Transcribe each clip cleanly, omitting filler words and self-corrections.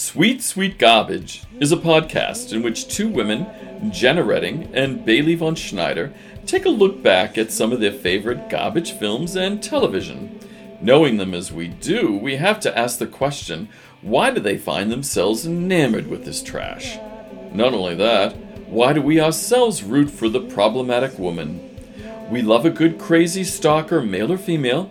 Sweet, Sweet Garbage is a podcast in which two women, Jenna Redding and Bailey von Schneider, take a look back at some of their favorite garbage films and television. Knowing them as we do, we have to ask the question, why do they find themselves enamored with this trash? Not only that, why do we ourselves root for the problematic woman? We love a good crazy stalker, male or female.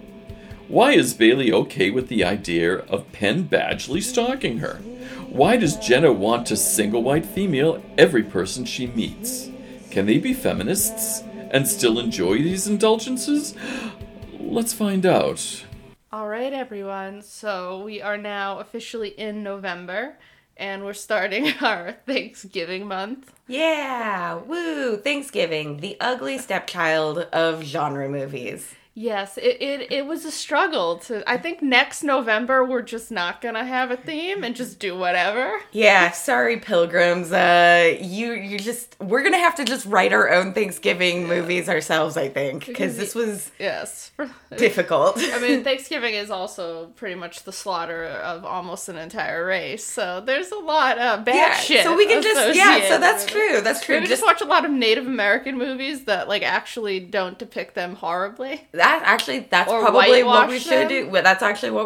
Why is Bailey okay with the idea of Penn Badgley stalking her? Why does Jenna want to single white female every person she meets? Can they be feminists and still enjoy these indulgences? Let's find out. All right, everyone. So we are now officially in November, and we're starting our Thanksgiving month. Yeah, woo, Thanksgiving, the ugly stepchild of genre movies. Yes, it was a struggle to. I think next November we're just not gonna have a theme and just do whatever. Yeah, sorry, Pilgrims. We're gonna have to just write our own Thanksgiving movies ourselves, I think, because this was difficult. I mean, Thanksgiving is also pretty much the slaughter of almost an entire race, so there's a lot of bad shit. So we can just So that's true. That's true. We just watch a lot of Native American movies that actually don't depict them horribly. That's actually what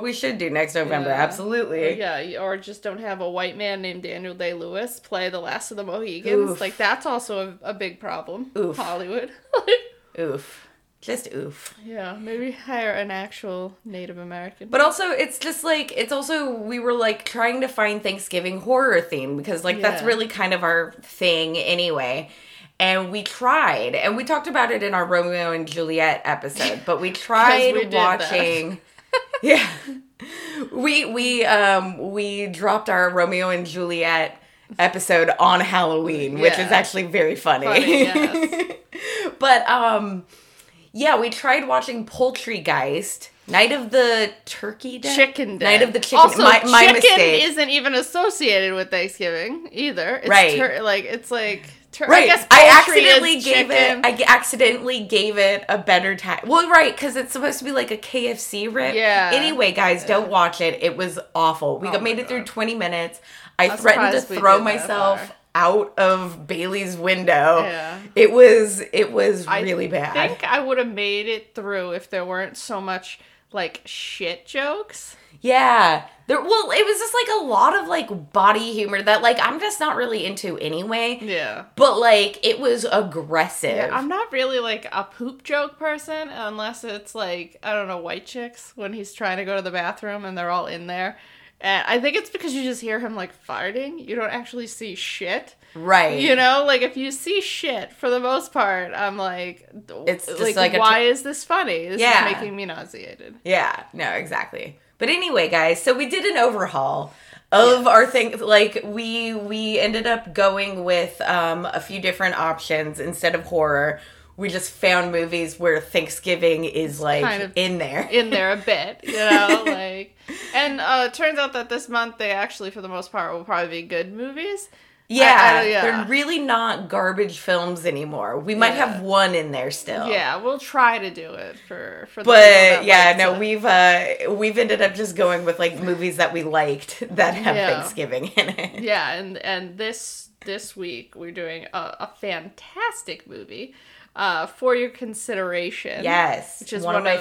we should do next November. Yeah. Absolutely. Yeah, or just don't have a white man named Daniel Day-Lewis play the last of the Mohicans. Oof. That's also a big problem. Oof. Hollywood. Oof. Just oof. Yeah, maybe hire an actual Native American. But also, it's just we were trying to find Thanksgiving horror theme because that's really kind of our thing anyway. And we tried, and we talked about it in our Romeo and Juliet episode, but we tried watching, yeah, we dropped our Romeo and Juliet episode on Halloween, which is actually very funny yes. But, we tried watching Poultrygeist. Night of the Turkey Day? Chicken Day. Night of the Chicken Day. Also, my mistake. Chicken isn't even associated with Thanksgiving either. It's right. Right. I accidentally gave it a better tag. Well, right, because it's supposed to be a KFC rip. Yeah. Anyway, guys, don't watch it. It was awful. We made it through 20 minutes. I threatened to throw myself out of Bailey's window. Yeah. It was really bad. I think I would have made it through if there weren't so much shit jokes. Yeah. It was just a lot of body humor that I'm just not really into anyway. Yeah. But it was aggressive. Yeah, I'm not really a poop joke person unless it's I don't know, White Chicks when he's trying to go to the bathroom and they're all in there. And I think it's because you just hear him farting. You don't actually see shit. Right. You know, if you see shit, for the most part, I'm it's just why is this funny? This is making me nauseated. Yeah, no, exactly. But anyway, guys, so we did an overhaul of our thing. We ended up going with a few different options instead of horror. We just found movies where Thanksgiving is kind of in there. In there a bit, you know, And it turns out that this month they actually, for the most part, will probably be good movies. Yeah, they're really not garbage films anymore. We might have one in there still. Yeah, we'll try to do it for. But we've ended up just going with movies that we liked that have Thanksgiving in it. Yeah, and this week we're doing a fantastic movie. For Your Consideration. Yes. Which is one of my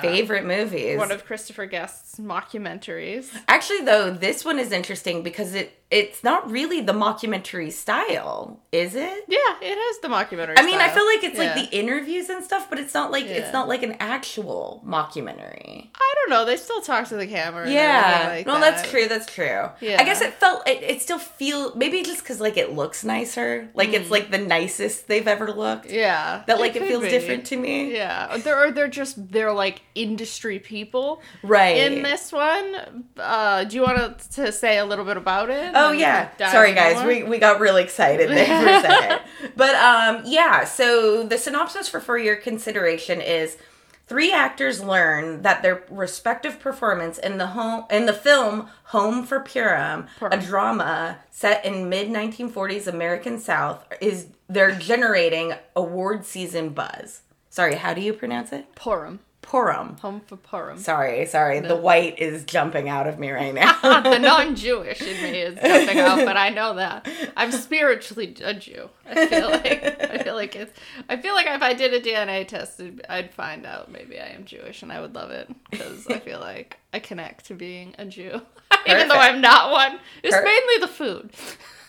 favorite movies. One of Christopher Guest's mockumentaries. Actually, though, this one is interesting because it's not really the mockumentary style, is it? Yeah, it is the mockumentary style. I mean, I feel it's the interviews and stuff, but it's not it's not an actual mockumentary. I don't know. They still talk to the camera. Yeah. That's true. That's true. Yeah. I guess maybe just because it looks nicer. It's the nicest they've ever looked. Yeah. That it feels different to me. Yeah, they're industry people, right? In this one, do you want to say a little bit about it? Oh yeah, sorry guys, we got really excited there for a second. But so the synopsis for Your Consideration is: 3 actors learn that their respective performance in the film Home for Purim, a drama set in mid-1940s American South, is they're generating award season buzz. Sorry, how do you pronounce it? Purim. Purim. Home for Purim. Sorry. No. The white is jumping out of me right now. The non-Jewish in me is jumping out, but I know that. I'm spiritually a Jew. I feel like if I did a DNA test, I'd find out maybe I am Jewish, and I would love it because I feel like I connect to being a Jew, even though I'm not one. It's mainly the food.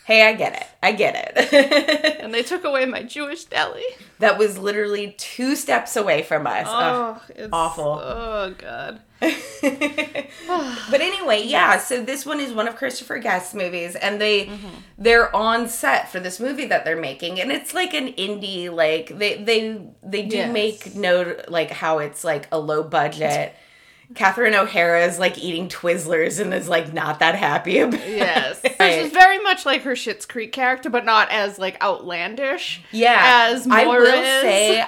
Hey, I get it. And they took away my Jewish deli. That was literally 2 steps away from us. Oh, it's awful. Oh, God. But anyway, yeah, so this one is one of Christopher Guest's movies, and they're on set for this movie that they're making, and it's like an indie, like, they do make note, like, how it's, like, a low budget. Catherine O'Hara is, like, eating Twizzlers and is, like, not that happy about it. Yes. Right. She's very much like her Schitt's Creek character, but not as, like, outlandish as Morris.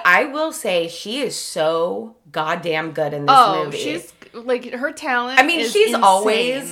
I will say she is so goddamn good in this movie. Oh, she's, like, her talent I mean, is insane.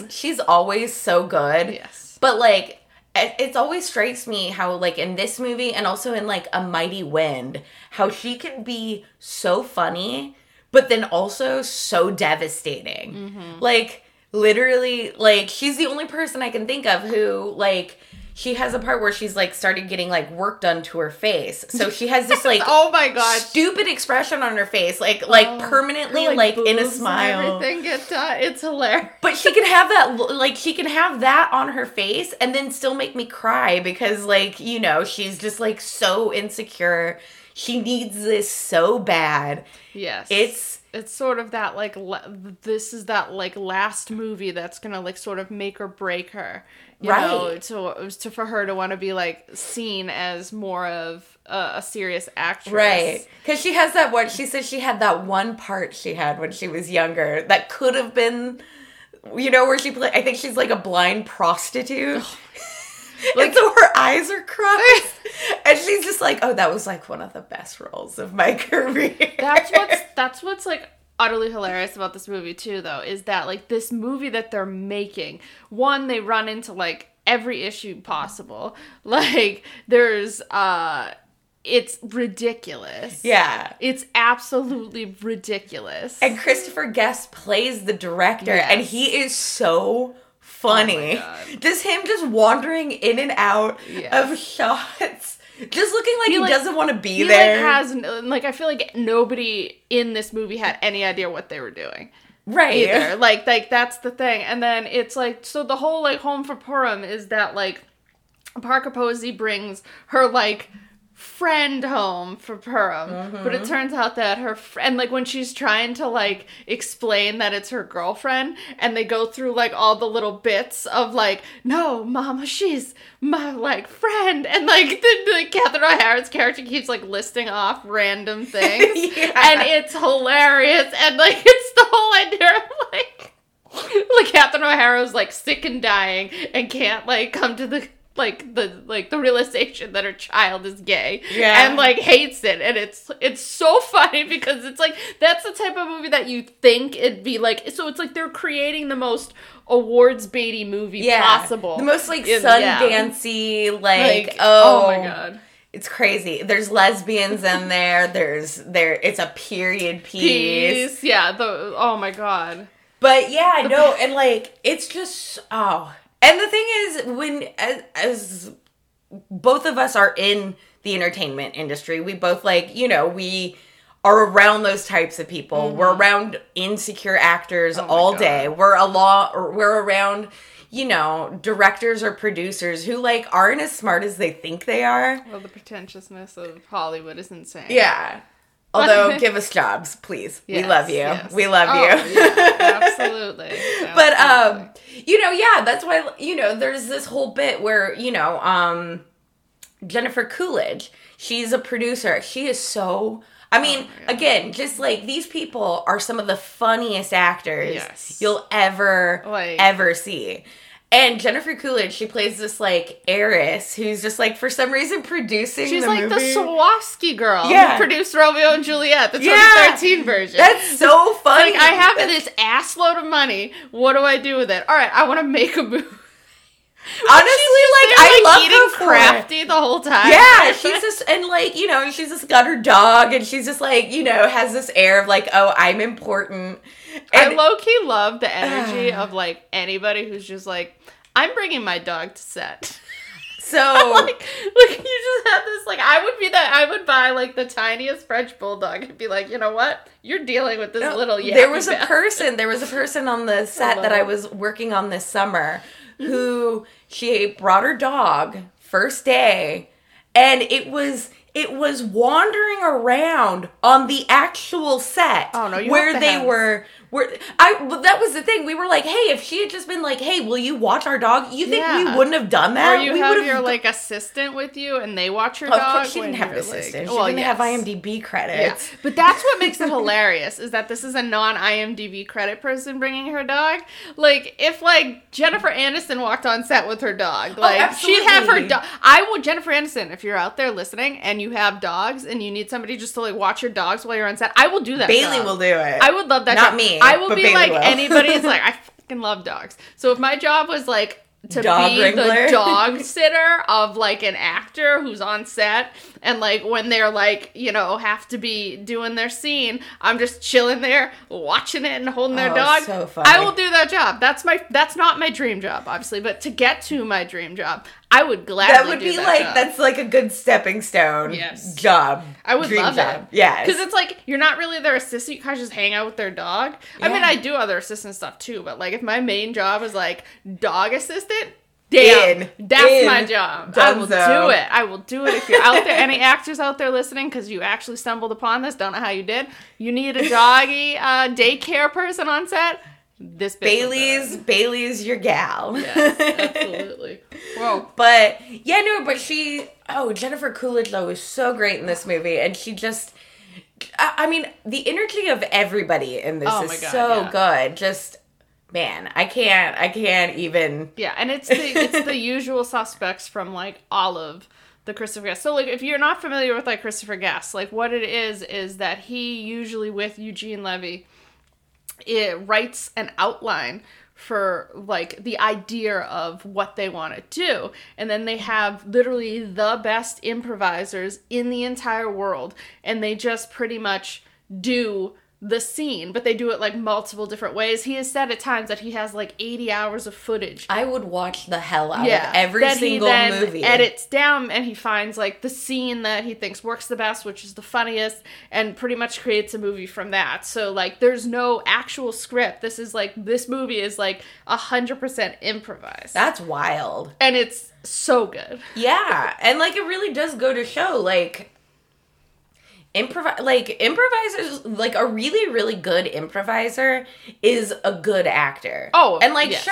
She's always so good. Yes. But, like, it always strikes me how, like, in this movie and also in, like, A Mighty Wind, how she can be so funny, but then also so devastating. Mm-hmm. Like, literally, like, she's the only person I can think of who, like, she has a part where she's, like, started getting, like, work done to her face. So she has this, like, oh my God, stupid expression on her face. Like permanently, her, like in a smile. And everything gets done. It's hilarious. But she can have that, like, she can have that on her face and then still make me cry because, like, you know, she's just, like, so insecure. She needs this so bad. Yes. It's sort of that, like, this is that, like, last movie that's going to, like, sort of make or break her. You know, to for her to want to be, like, seen as more of a serious actress. Right. Because she has that one, she says she had that one part she had when she was younger that could have been, you know, where she played, I think she's, like, a blind prostitute. Like, and so her eyes are crossed, and she's just like, "Oh, that was like one of the best roles of my career." That's what's like utterly hilarious about this movie too, though, is that like this movie that they're making, one, they run into like every issue possible. Like, there's it's ridiculous. Yeah. It's absolutely ridiculous. And Christopher Guest plays the director, and he is so funny. Oh, just him just wandering in and out of shots. Just looking like he doesn't want to be there. I feel like nobody in this movie had any idea what they were doing. Right. Either. Like that's the thing. And then it's like, so the whole like Home for Purim is that like Parker Posey brings her like friend home for Purim, but it turns out that her friend, like, when she's trying to like explain that it's her girlfriend, and they go through like all the little bits of like, no, Mama, she's my like friend, and like the Catherine O'Hara's character keeps like listing off random things, and it's hilarious, and like it's the whole idea of like Catherine O'Hara's like sick and dying and can't like come to the realization that her child is gay and like hates it, and it's so funny because it's like that's the type of movie that you think it'd be like. So it's like they're creating the most awards-baity movie possible, the most like Sundancey, like oh my God, it's crazy. There's lesbians in there. It's a period piece. Oh my God. But and like it's just And the thing is, when as both of us are in the entertainment industry, we both like, you know, we are around those types of people. Mm-hmm. We're around insecure actors all day. We're around, you know, directors or producers who like aren't as smart as they think they are. Well, the pretentiousness of Hollywood is insane. Yeah. Although, give us jobs, please. Yes, we love you. Yes. We love you. Yeah, absolutely. But, you know, that's why, you know, there's this whole bit where, you know, Jennifer Coolidge, she's a producer. She is so, I mean, again, just like these people are some of the funniest actors you'll ever, ever see. And Jennifer Coolidge, she plays this, like, heiress who's just, like, for some reason producing the movie. She's, like, the Swarovski girl who produced Romeo and Juliet, the 2013 version. That's so funny. Like, I have this assload of money. What do I do with it? All right, I want to make a movie. Honestly, I love eating crafty the whole time. Yeah, she's just, and like, you know, she's just got her dog and she's just like, you know, has this air of like, oh, I'm important. And I low-key love the energy of like anybody who's just like, I'm bringing my dog to set. So like you just have this like I would buy like the tiniest French bulldog and be like, you know what? You're dealing with this little yak. There was a person on the set that I was working on this summer who she brought her dog first day and it was wandering around on the actual set. Oh no, that was the thing. We were like, hey, if she had just been like, hey, will you watch our dog? You think we wouldn't have done that? Or you have your like assistant with you and they watch your dog? Of course, she didn't have an assistant. She didn't have IMDb credits. Yeah. But that's what makes it hilarious is that this is a non-IMDb credit person bringing her dog. Like, if like Jennifer Aniston walked on set with her dog, like she'd have her dog. Jennifer Aniston, if you're out there listening and you have dogs and you need somebody just to like watch your dogs while you're on set, I will do that. Bailey will do it. I would love that. Not me. I will be like anybody is like, I fucking love dogs. So if my job was like to be the dog sitter of like an actor who's on set and like when they're like, you know, have to be doing their scene, I'm just chilling there watching it and holding their dog. So funny. I will do that job. That's not my dream job, obviously, but to get to my dream job, I would gladly do that. That would be like job. That's like a good stepping stone. Yes. Job. I would love that. Yeah, because it's like you're not really their assistant. You kind of just hang out with their dog. Yeah. I mean, I do other assistant stuff too, but like if my main job is like dog assistant, that's my job. Dunzo. I will do it. I will do it. If you're out there, any actors out there listening, because you actually stumbled upon this, don't know how you did. You need a doggy daycare person on set. This Bailey's your gal. Yes, absolutely. Whoa. But yeah, no, but Jennifer Coolidge though was so great in this movie, and she just, I mean, the energy of everybody in this is so good. Just man, I can't even. Yeah, and it's the usual suspects from like all of the Christopher Guest. So like if you're not familiar with like Christopher Guest, like what it is that he usually with Eugene Levy. It writes an outline for, like, the idea of what they want to do. And then they have literally the best improvisers in the entire world. And they just pretty much do the scene. But they do it, like, multiple different ways. He has said at times that he has, like, 80 hours of footage. I would watch the hell out of every single movie. Edits down and he finds, like, the scene that he thinks works the best, which is the funniest, and pretty much creates a movie from that. So, like, there's no actual script. This is, like, this movie is, like, 100% improvised. That's wild. And it's so good. Yeah. And, like, it really does go to show, like... improvisers, like a really, really good improviser is a good actor. Oh, and like, yes.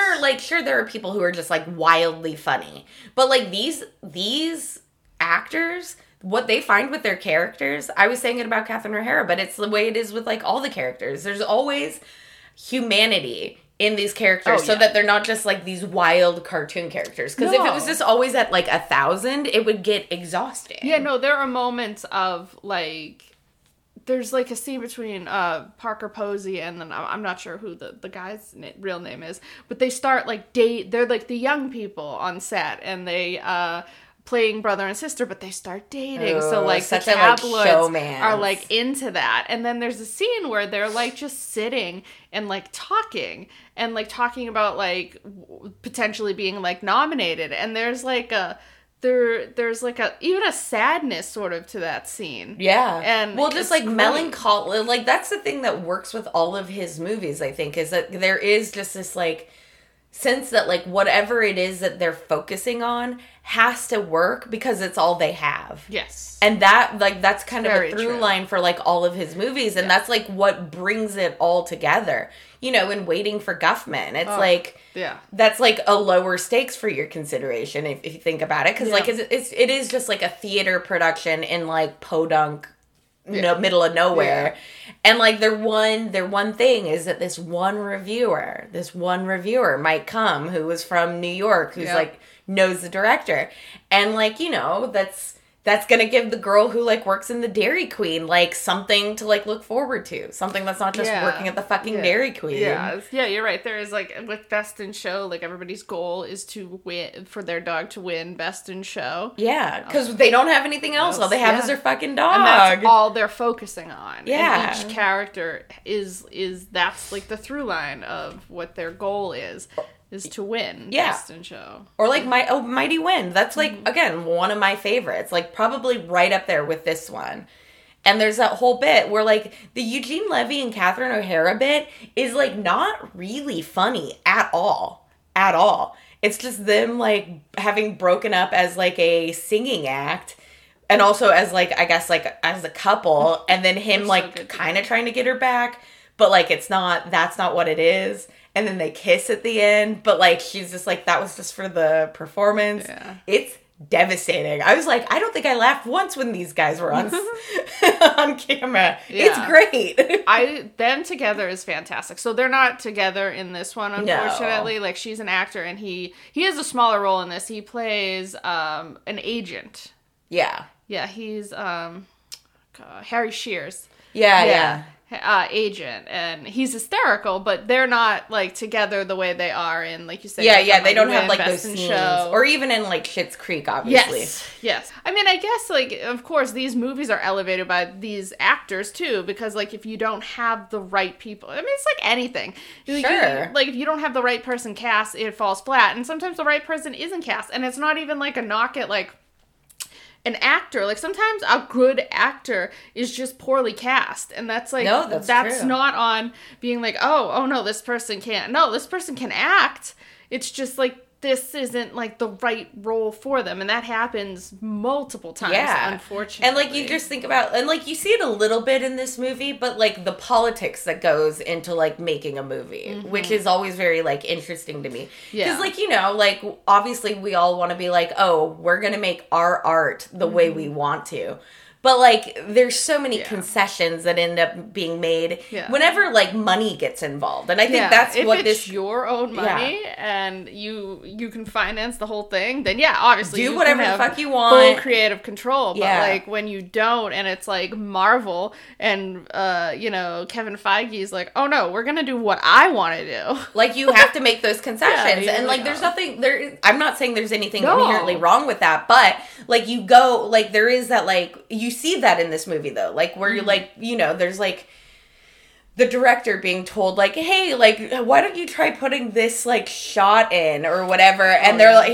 sure, there are people who are just like wildly funny, but like these actors, what they find with their characters, I was saying it about Catherine O'Hara, but it's the way it is with like all the characters. There's always humanity in these characters so that they're not just, like, these wild cartoon characters. Because if it was just always at, like, 1,000, it would get exhausting. Yeah, no, there are moments of, like... There's, like, a scene between Parker Posey and then I'm not sure who the guy's real name is. But they start, like, they're, like, the young people on set. And they... playing brother and sister, but they start dating. So, like, the tabloids are, like, into that. And then there's a scene where they're, like, just sitting and, like, talking about, like, potentially being, like, nominated. And there's, like, even a sadness sort of to that scene. Yeah. And well, just, like, melancholy. Like, that's the thing that works with all of his movies, I think, is that there is just this, like... sense that, like, whatever it is that they're focusing on has to work because it's all they have. Yes. And that, like, that's kind Very of a through true. Line for, like, all of his movies. And that's, like, what brings it all together. You know, in Waiting for Guffman, it's, like, that's, like, a lower stakes for your consideration if you think about it. Because, like, it is just, like, a theater production in, like, podunk, middle of nowhere. Yeah. And, like, their one thing is that this one reviewer might come who was from New York, who's, like, knows the director. And, like, you know, that's... that's going to give the girl who, like, works in the Dairy Queen, like, something to, like, look forward to. Something that's not just working at the fucking Dairy Queen. Yeah. Yeah, you're right. There is, like, with Best in Show, like, everybody's goal is to win, for their dog to win Best in Show. Yeah, because they don't have anything else. All they have is their fucking dog. And that's all they're focusing on. Yeah. And each character is that's, like, the through line of what their goal is to win Best in Show. Or, like, Mighty Wind. That's, like, again, one of my favorites. Like, probably right up there with this one. And there's that whole bit where, like, the Eugene Levy and Catherine O'Hara bit is, like, not really funny at all. At all. It's just them, like, having broken up as, like, a singing act. And also as, like, I guess, like, as a couple. And then him, that's like, so kind of trying to get her back. But, like, it's not, that's not what it is. And then they kiss at the end. But, like, she's just like, that was just for the performance. Yeah. It's devastating. I was like, I don't think I laughed once when these guys were on on camera. Yeah. It's great. Them together is fantastic. So they're not together in this one, unfortunately. No. Like, she's an actor, and he has a smaller role in this. He plays an agent. Yeah. Yeah, he's Harry Shearer. Yeah. Agent, and he's hysterical, but they're not, like, together the way they are in, like you say, they don't have, like, those scenes, or even in, like, Schitt's Creek, obviously. Yes. I mean, I guess, like, of course, these movies are elevated by these actors too, because, like, if you don't have the right people, I mean, it's like anything. Like, sure. Like, if you don't have the right person cast, it falls flat, and sometimes the right person isn't cast, and it's not even, like, a knock at, like, an actor. Like, sometimes a good actor is just poorly cast, and that's, like, no, that's not on being like, oh no, this person can't. No, this person can act. It's just, like, this isn't, like, the right role for them, and that happens multiple times, unfortunately. And, like, you just think about, and, like, you see it a little bit in this movie, but, like, the politics that goes into, like, making a movie, which is always very, like, interesting to me. Yeah. Because, like, you know, like, obviously we all want to be like, oh, we're going to make our art the way we want to. But, like, there's so many concessions that end up being made whenever, like, money gets involved. And I think that's if what this... If it's your own money and you can finance the whole thing, then, obviously... Do whatever the fuck you want. Full creative control. But, like, when you don't, and it's, like, Marvel, and, you know, Kevin Feige's like, oh, no, we're gonna do what I want to do. Like, you have to make those concessions. And, like, there's nothing... I'm not saying there's anything inherently wrong with that, but, like, you go... Like, there is that, like... You see that in this movie, though, like, where you're like, you know, there's, like, the director being told, like, hey, like, why don't you try putting this, like, shot in or whatever, and they're like,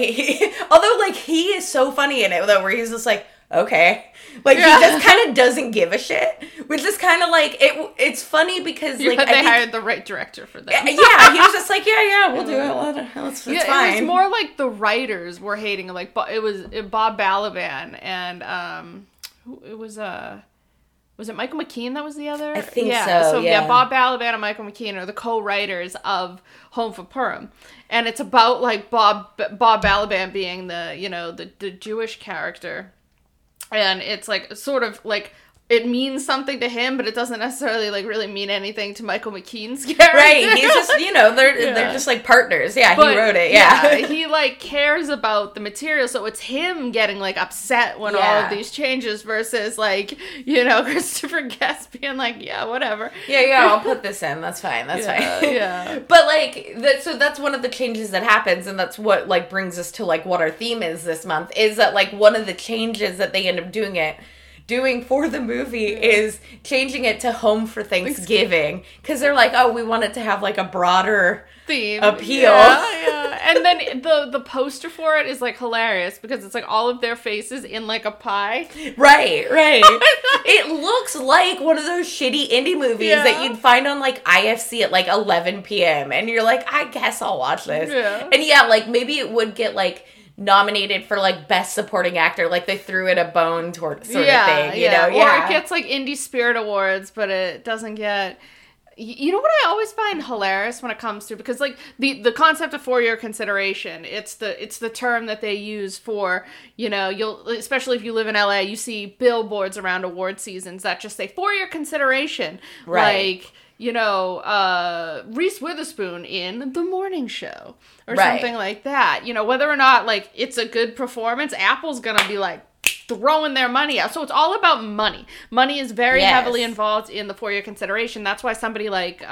although, like, he is so funny in it, though, where he's just like, okay, like, he just kind of doesn't give a shit, which is kind of, like, it's funny because, like, I think, hired the right director for that. He was just like, we'll do it, it's fine. It was more like the writers were hating, like, it was Bob Balaban and, it was it Michael McKean that was the other? I think so. So, Bob Balaban and Michael McKean are the co-writers of Home for Purim. And it's about, like, Bob Balaban being the, you know, the Jewish character. And it's, like, sort of, like, it means something to him, but it doesn't necessarily, like, really mean anything to Michael McKean's character. Right, he's just, you know, they're just, like, partners. Yeah, but he wrote it, he, like, cares about the material, so it's him getting, like, upset when all of these changes versus, like, you know, Christopher Guest being like, yeah, whatever. Yeah, I'll put this in. That's fine, that's fine. Yeah. But, like, so that's one of the changes that happens, and that's what, like, brings us to, like, what our theme is this month, is that, like, one of the changes that they end up doing for the movie is changing it to Home for Thanksgiving, because they're like, oh, we want it to have, like, a broader theme appeal. And then the poster for it is, like, hilarious, because it's, like, all of their faces in, like, a pie. Right. It looks like one of those shitty indie movies that you'd find on, like, IFC at, like, 11 p.m. And you're like, I guess I'll watch this. Yeah. And, like, maybe it would get, like, nominated for, like, Best Supporting Actor, like, they threw it a bone toward sort of thing, you know? Or it gets, like, Indie Spirit Awards, but it doesn't get... You know what I always find hilarious when it comes to, because, like, the concept of For Your Consideration, it's the term that they use for, you know, you'll, especially if you live in LA, you see billboards around award seasons that just say, For Your Consideration. Right. Like, you know, Reese Witherspoon in The Morning Show or something like that. You know, whether or not, like, it's a good performance, Apple's gonna be like, throwing their money out. So it's all about money. Money is very heavily involved in the For Your Consideration. That's why somebody like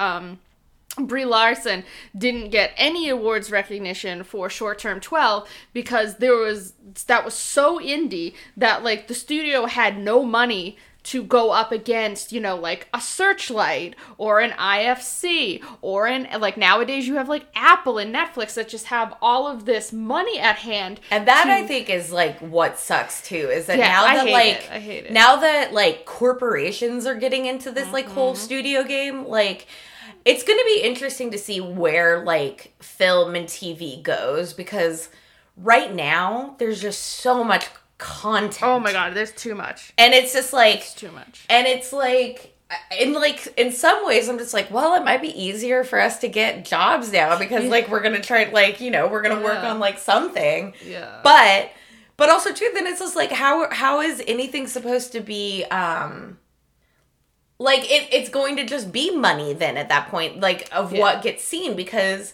Brie Larson didn't get any awards recognition for Short Term 12 because that was so indie that like the studio had no money to go up against, you know, like a Searchlight or an IFC or an, like nowadays you have like Apple and Netflix that just have all of this money at hand. And that I think is like what sucks too, is that now that corporations are getting into this like whole studio game, like it's going to be interesting to see where like film and TV goes, because right now there's just so much content. Oh my god, there's too much. And it's just like... It's too much. And it's like, in some ways, I'm just like, well, it might be easier for us to get jobs now because like we're going to try, like, you know, we're going to work on like something. Yeah. But also too, then it's just like, how is anything supposed to be... like, it's going to just be money then at that point, like, of what gets seen, because,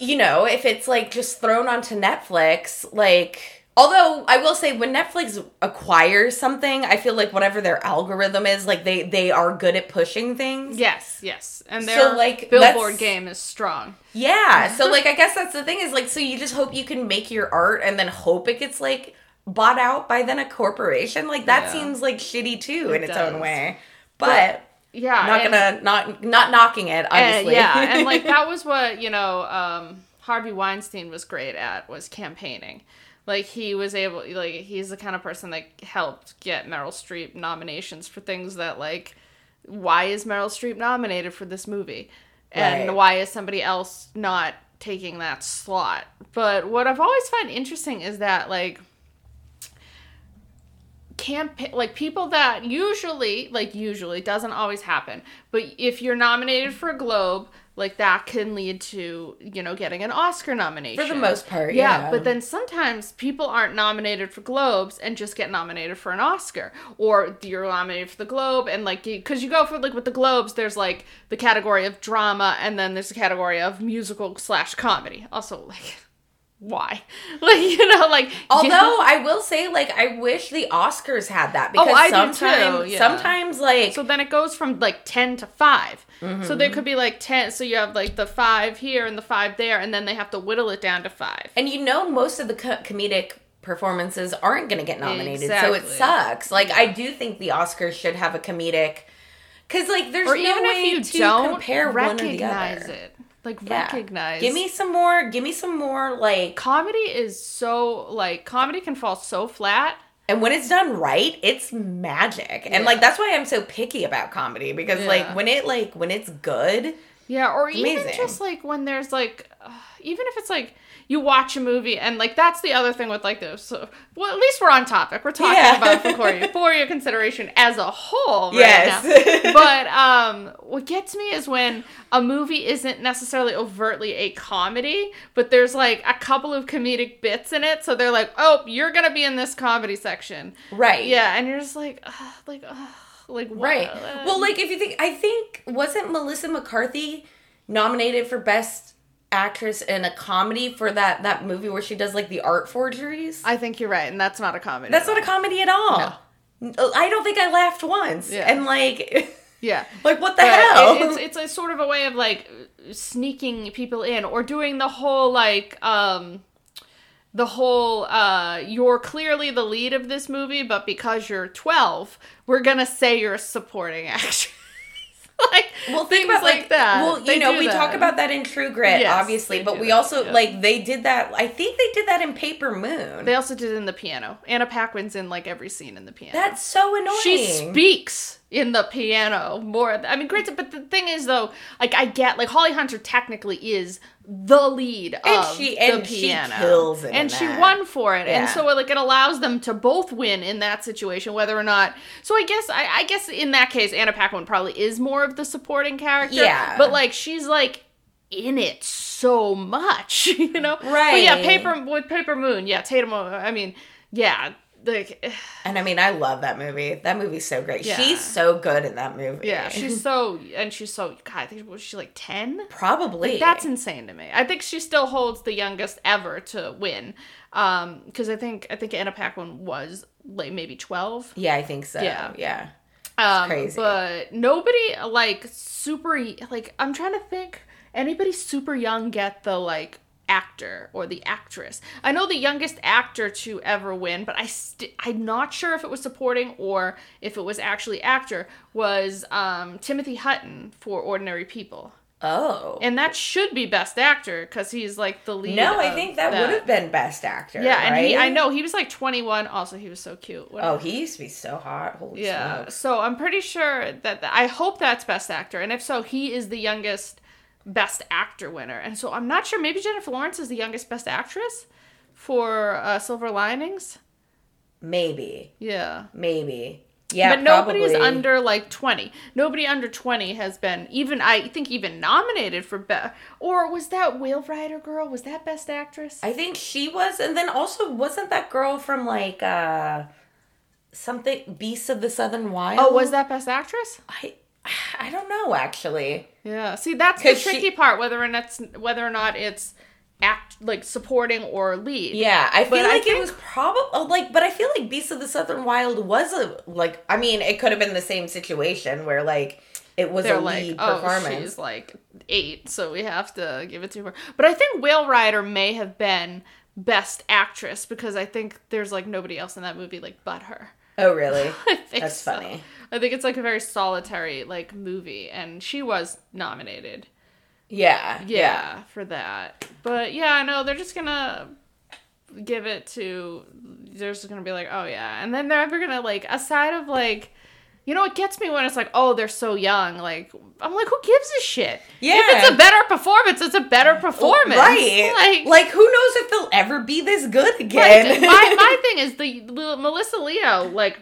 you know, if it's, like, just thrown onto Netflix, like, although I will say when Netflix acquires something, I feel like whatever their algorithm is, like, they are good at pushing things. Yes, yes. And their billboard game is strong. Yeah. So, like, I guess that's the thing is, like, so you just hope you can make your art and then hope it gets, like... bought out by then a corporation, like that seems like shitty too in its own way, but not knocking it obviously. And like that was what, you know, Harvey Weinstein was great at, was campaigning. Like he was able, like he's the kind of person that helped get Meryl Streep nominations for things that like, why is Meryl Streep nominated for this movie, and why is somebody else not taking that slot? But what I've always found interesting is that like. Like people that usually doesn't always happen, but if you're nominated for a Globe, like that can lead to, you know, getting an Oscar nomination. For the most part, yeah. But then sometimes people aren't nominated for Globes and just get nominated for an Oscar, or you're nominated for the Globe and like, because you go for like with the Globes, there's like the category of drama and then there's a category of musical / comedy. Also like. Why? Like, you know, like... Although, I will say, like, I wish the Oscars had that. Because sometimes, like... So then it goes from, like, 10 to 5. Mm-hmm. So there could be, like, 10... So you have, like, the 5 here and the 5 there, and then they have to whittle it down to 5. And you know most of the comedic performances aren't going to get nominated, so it sucks. Like, I do think the Oscars should have a comedic... Because, like, there's no way to compare one or the other. It. Like, recognize. Give me some more, like... Comedy is so, like, comedy can fall so flat. And when it's done right, it's magic. And, like, that's why I'm so picky about comedy. Because, like, when it's good... Yeah, or even amazing. Just, like, when there's, like... even if it's, like... You watch a movie, and, like, that's the other thing with, like, those. So, well, at least we're on topic. We're talking about for your consideration as a whole right now. But what gets me is when a movie isn't necessarily overtly a comedy, but there's, like, a couple of comedic bits in it, so they're like, oh, you're going to be in this comedy section. Right. Yeah, and you're just like, what? Right. Well, like, if you think, wasn't Melissa McCarthy nominated for Best... Actress in a comedy for that movie where she does like the art forgeries? I think you're right, and that's not a comedy. That's not a comedy at all. No. I don't think I laughed once, and like, like what the hell? It's a sort of a way of like sneaking people in or doing the whole like you're clearly the lead of this movie, but because you're 12, we're gonna say you're a supporting actress. Like, well, think about like that. Well, you know, we talk about that in True Grit, obviously, but we also like they did that. I think they did that in Paper Moon. They also did it in The Piano. Anna Paquin's in like every scene in The Piano. That's so annoying. She speaks in The Piano more. I mean, great, but the thing is though, like I get like Holly Hunter technically is the lead of The Piano. She kills it. And she won for it. Yeah. And so like it allows them to both win in that situation, whether or not. So I guess I guess in that case Anna Paquin probably is more of the supporting character. Yeah. But like she's like in it so much, you know? Right. But yeah, Paper Moon, Tatum, I mean, yeah. Like, and I mean, I love that movie. That movie's so great. Yeah. She's so good in that movie. Yeah, she's so, God, I think, was she like 10? Probably. Like, that's insane to me. I think she still holds the youngest ever to win. Because I think Anna Paquin was like maybe 12. Yeah, I think so. Yeah. Crazy. But nobody like super, like, I'm trying to think, anybody super young get the like actor or the actress. I know the youngest actor to ever win, but I'm not sure if it was supporting or if it was actually actor, was Timothy Hutton for Ordinary People. Oh. And that should be Best Actor, because he's, like, the lead. No, I think that would have been Best Actor, yeah, right? And I know, he was, like, 21. Also, he was so cute. Whatever. Oh, he used to be so hot. Holy yeah, smoke. So I'm pretty sure that... I hope that's Best Actor, and if so, he is the youngest Best Actor winner. And so I'm not sure. Maybe Jennifer Lawrence is the youngest Best Actress for Silver Linings? Maybe. Yeah. Maybe. Yeah, but nobody's under, like, 20. Nobody under 20 has been, even nominated for Best. Or was that Whale Rider girl? Was that Best Actress? I think she was. And then also, wasn't that girl from, like, something, Beasts of the Southern Wild? Oh, was that Best Actress? I don't know, actually. Yeah. See, that's the tricky part, whether or not it's act, like, supporting or lead. Yeah, I think it was probably, like, but I feel like Beasts of the Southern Wild was a, like, I mean, it could have been the same situation where, like, it was a lead performance. Oh, she's, like, 8, so we have to give it to her. But I think Whale Rider may have been Best Actress, because I think there's, like, nobody else in that movie, like, but her. Oh, really? I think that's so funny. I think it's, like, a very solitary, like, movie, and she was nominated. Yeah, for that. But yeah, I know they're just gonna give it to. They're just gonna be like, oh yeah, and then they're ever gonna like aside of like, you know, it gets me when it's like, oh, they're so young. Like, I'm like, who gives a shit? Yeah, if it's a better performance, it's a better performance, right? Like who knows if they'll ever be this good again? Like, my thing is the Melissa Leo like.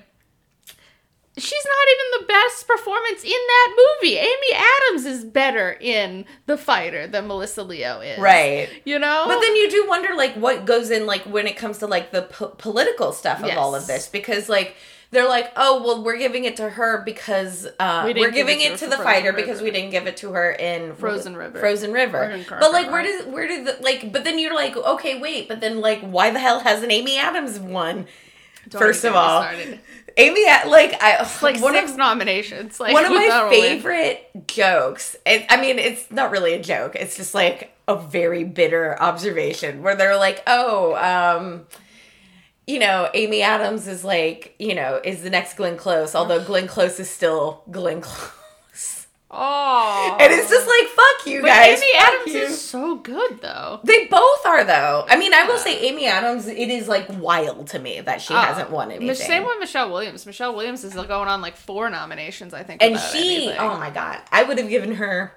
She's not even the best performance in that movie. Amy Adams is better in The Fighter than Melissa Leo is. Right. You know? But then you do wonder, like, what goes in, like, when it comes to, like, the political stuff of all of this. Because, like, they're like, oh, well, we're giving it to her because... we're giving it to The Fighter because we didn't give it to her in... Frozen River. But, like, where did But then you're like, okay, wait. But then, like, why the hell hasn't Amy Adams won? First of all... Amy, like, it's like one 6 of, nominations. Like, one of my favorite jokes, I mean, it's not really a joke. It's just, like, a very bitter observation where they're like, oh, you know, Amy Adams is, like, you know, is the next Glenn Close, although Glenn Close is still Glenn Close. Oh. And it's just like, fuck you guys. Amy Adams is so good, though. They both are, though. I mean, I will say Amy Adams, it is, like, wild to me that she hasn't won anything. The same with Michelle Williams. Michelle Williams is going on, like, 4 nominations, I think. And she, oh, my God. I would have given her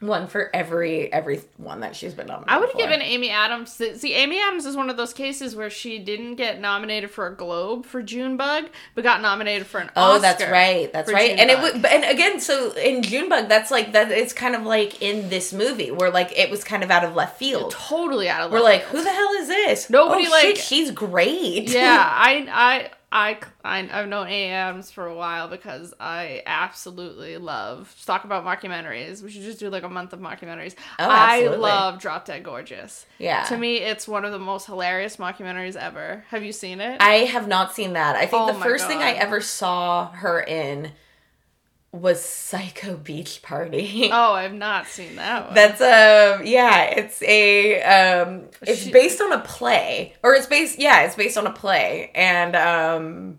one for every one that she's been nominated for. Given Amy Adams. See, Amy Adams is one of those cases where she didn't get nominated for a Globe for Junebug, but got nominated for an Oscar. Oh, that's right. That's right. Junebug. And again, so in Junebug, that's like that. It's kind of like in this movie where like it was kind of out of left field. Yeah, totally out of left field. We're like, who the hell is this? Nobody shit, she's great. Yeah, I've known Amy Adams for a while because I absolutely love talk about mockumentaries. We should just do like a month of mockumentaries. Oh, absolutely. I love Drop Dead Gorgeous. Yeah. To me, it's one of the most hilarious mockumentaries ever. Have you seen it? I have not seen that. I think the first thing I ever saw her in was Psycho Beach Party. Oh, I've not seen that one. That's it's based on a play. Or it's based on a play. And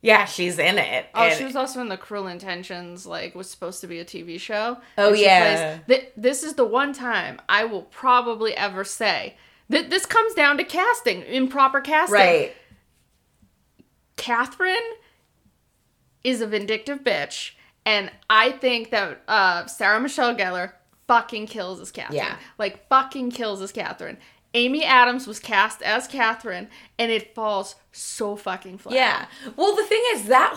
yeah, she's in it. Oh, she was also in the Cruel Intentions, like was supposed to be a TV show. Oh yeah. This is the one time I will probably ever say that this comes down to casting, improper casting. Right. Catherine is a vindictive bitch. And I think that Sarah Michelle Gellar fucking kills as Catherine. Yeah. Like, fucking kills as Catherine. Amy Adams was cast as Catherine, and it falls so fucking flat. Yeah. Well, the thing is, that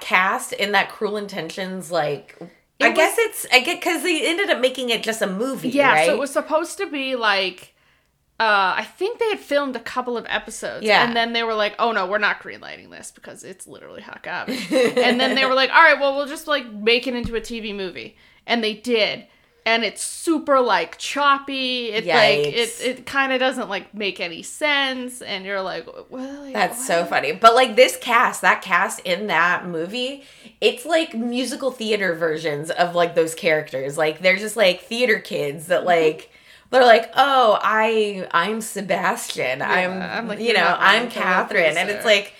cast in that Cruel Intentions, like... I guess because they ended up making it just a movie, right? Yeah, so it was supposed to be, like... I think they had filmed a couple of episodes. Yeah. And then they were like, oh no, we're not greenlighting this because it's literally hot garbage. And then they were like, all right, well, we'll just like make it into a TV movie. And they did. And it's super like choppy. It's like it kind of doesn't like make any sense. And you're like, well, yeah, that's so funny. But like this cast, that cast in that movie, it's like musical theater versions of like those characters. Like they're just like theater kids that like. They're like, oh, I'm Sebastian. Yeah, I'm like, you know, I'm Catherine. And it's like,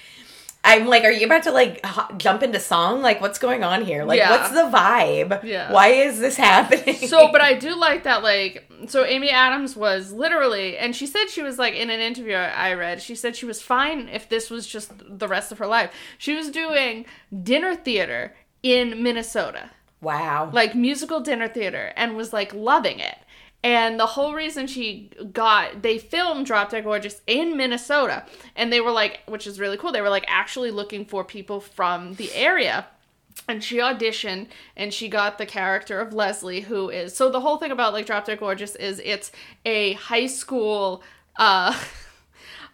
I'm like, are you about to like jump into song? Like, what's going on here? Like, what's the vibe? Yeah. Why is this happening? So, but I do like that, like, so Amy Adams was literally, and she said she was like, in an interview I read, she said she was fine if this was just the rest of her life. She was doing dinner theater in Minnesota. Wow. Like musical dinner theater, and was like loving it. And the whole reason they filmed Drop Dead Gorgeous in Minnesota. And they were like, which is really cool, they were like actually looking for people from the area. And she auditioned, and she got the character of Leslie, who is, so the whole thing about like Drop Dead Gorgeous is it's a high school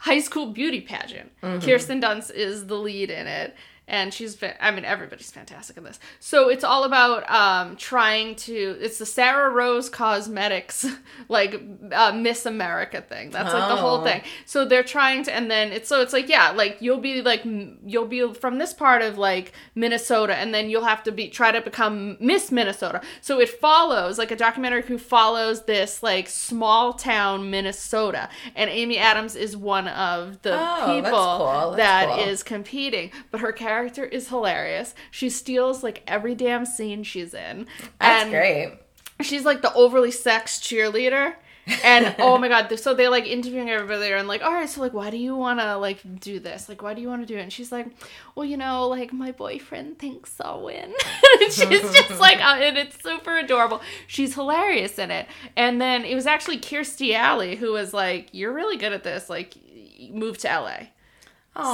beauty pageant. Mm-hmm. Kirsten Dunst is the lead in it. And she's, I mean, everybody's fantastic in this. So it's all about it's the Sarah Rose Cosmetics, like, Miss America thing. That's, like, the whole thing. So they're trying to, and then it's like, yeah, like, you'll be from this part of, like, Minnesota, and then you'll have to try to become Miss Minnesota. So it follows, like, a documentary who follows this, like, small town Minnesota. And Amy Adams is one of the people that is competing. But her character is hilarious. She steals like every damn scene she's in. That's great. She's like the overly sexed cheerleader. And oh my god, so they're like interviewing everybody and like, all right, so like, why do you want to like do this? Like, why do you want to do it? And she's like, well, you know, like my boyfriend thinks I'll win. And she's just like, and it's super adorable. She's hilarious in it. And then it was actually Kirstie Alley who was like, you're really good at this. Like, move to LA.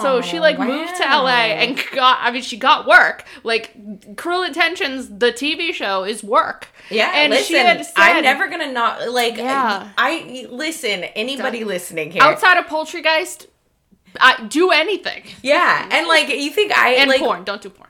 So she, like, moved to LA and she got work. Like, Cruel Intentions, the TV show, is work. Yeah, and listen, she had said, I'm never gonna not, like, anybody listening here. Outside of Poultrygeist, do anything. Yeah, and, like, you think porn, don't do porn.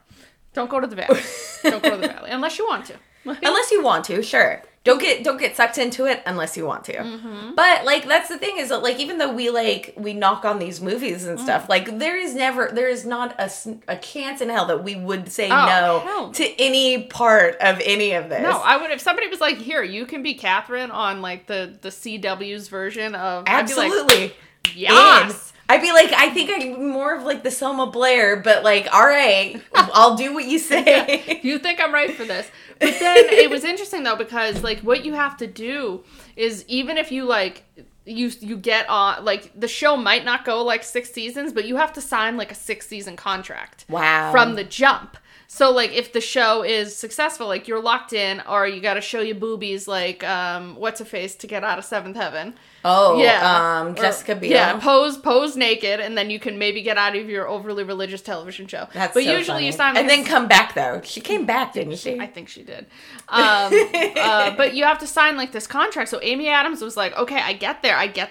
Don't go to the valley. Don't go to the valley, unless you want to. Unless you want to, sure. Don't get sucked into it unless you want to. Mm-hmm. But, like, that's the thing is that, like, even though we knock on these movies and stuff, like, there is not a chance in hell that we would say no to any part of any of this. No, I would, if somebody was like, here, you can be Catherine on, like, the CW's version of... Absolutely. I'd be like, yes. I'd be like, I think I'm more of, like, the Selma Blair, but, like, all right, I'll do what you say. Yeah. You think I'm right for this. But then it was interesting, though, because, like, what you have to do is even if you, like, you get on, like, the show might not go, like, 6 seasons, but you have to sign, like, a 6-season contract. Wow. From the jump. So, like, if the show is successful, like, you're locked in, or you gotta show your boobies, like, what's-her-face to get out of 7th Heaven. Oh, yeah. Jessica Biel. Yeah, pose naked, and then you can maybe get out of your overly religious television show. That's but so usually funny. You sign... Like, and then come back, though. She came back, didn't she? I think she did. But you have to sign, like, this contract. So Amy Adams was like, okay, I get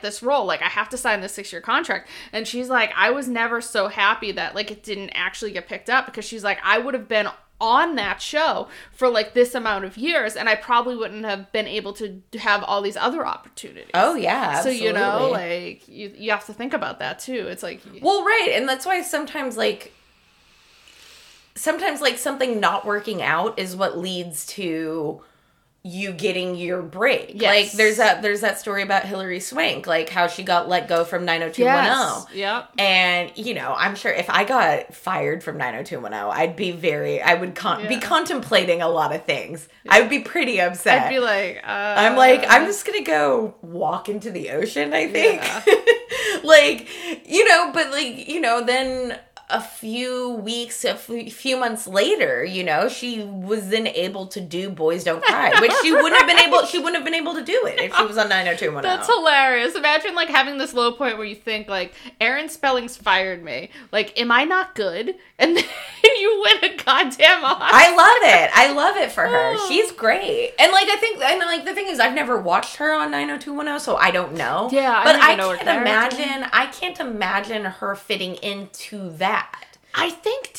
this role. Like, I have to sign this 6-year contract. And she's like, I was never so happy that, like, it didn't actually get picked up, because she's like, I would have been on that show for like this amount of years, and I probably wouldn't have been able to have all these other opportunities. Oh yeah, absolutely. So you know, like you have to think about that too. It's like, well, right, and that's why sometimes something not working out is what leads to you getting your break. Yes. Like there's that story about Hilary Swank, like how she got let go from 90210. Yes. Yep. And you know, I'm sure if I got fired from 90210, I'd be be contemplating a lot of things. Yeah. I would be pretty upset. I'd be like, I'm just going to go walk into the ocean, I think. Yeah. Like, you know, but like, you know, then a few weeks, a few months later, you know, she was then able to do Boys Don't Cry, which she wouldn't have been able. She wouldn't have been able to do it if she was on 90210. That's hilarious. Imagine like having this low point where you think like, Aaron Spelling's fired me. Like, am I not good? And then you win a goddamn Oscar. I love it. I love it for her. Oh. She's great. And like, I think, and like the thing is, I've never watched her on 90210, so I don't know. Yeah, I but don't even I know can't her imagine. I can't imagine her fitting into that. I think,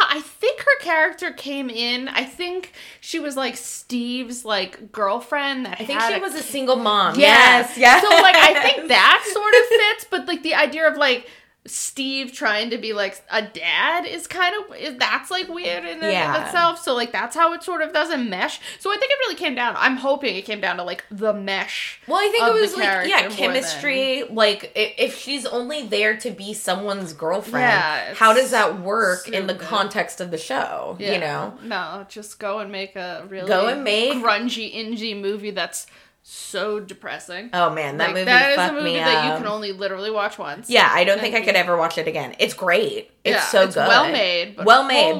I think her character came in, I think she was, like, Steve's, like, girlfriend that I think she was a single mom. Yes. So, like, I think that sort of fits, but, like, the idea of, like, Steve trying to be, like, a dad is kind of, that's, like, weird in itself, so, like, that's how it sort of doesn't mesh. So I think it really came down, I'm hoping it came down to, like, the mesh. Well, I think it was, like, yeah, chemistry, like, if she's only there to be someone's girlfriend, how does that work in the context of the show, you know? No, just go and make a really grungy, indie movie that's so depressing. Oh man, that movie fucked me up. That is a movie that you can only literally watch once. Yeah, I don't think I could ever watch it again. It's great. It's so good. Well made,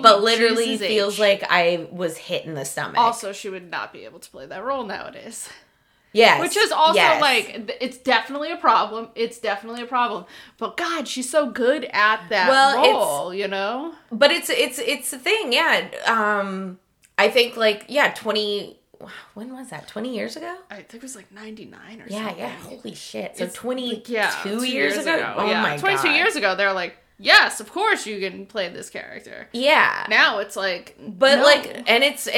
but literally feels like I was hit in the stomach. Also, she would not be able to play that role nowadays. Yes. Which is also like, it's definitely a problem. It's definitely a problem. But God, she's so good at that role, you know? But it's the thing, I think like, 20... When was that? 20 years ago? I think it was like 99 or something. Yeah, holy shit. So 22 years ago? Oh my God. 22 years ago, they're like, yes, of course you can play this character. Yeah. Now it's like, but no. Like, and it's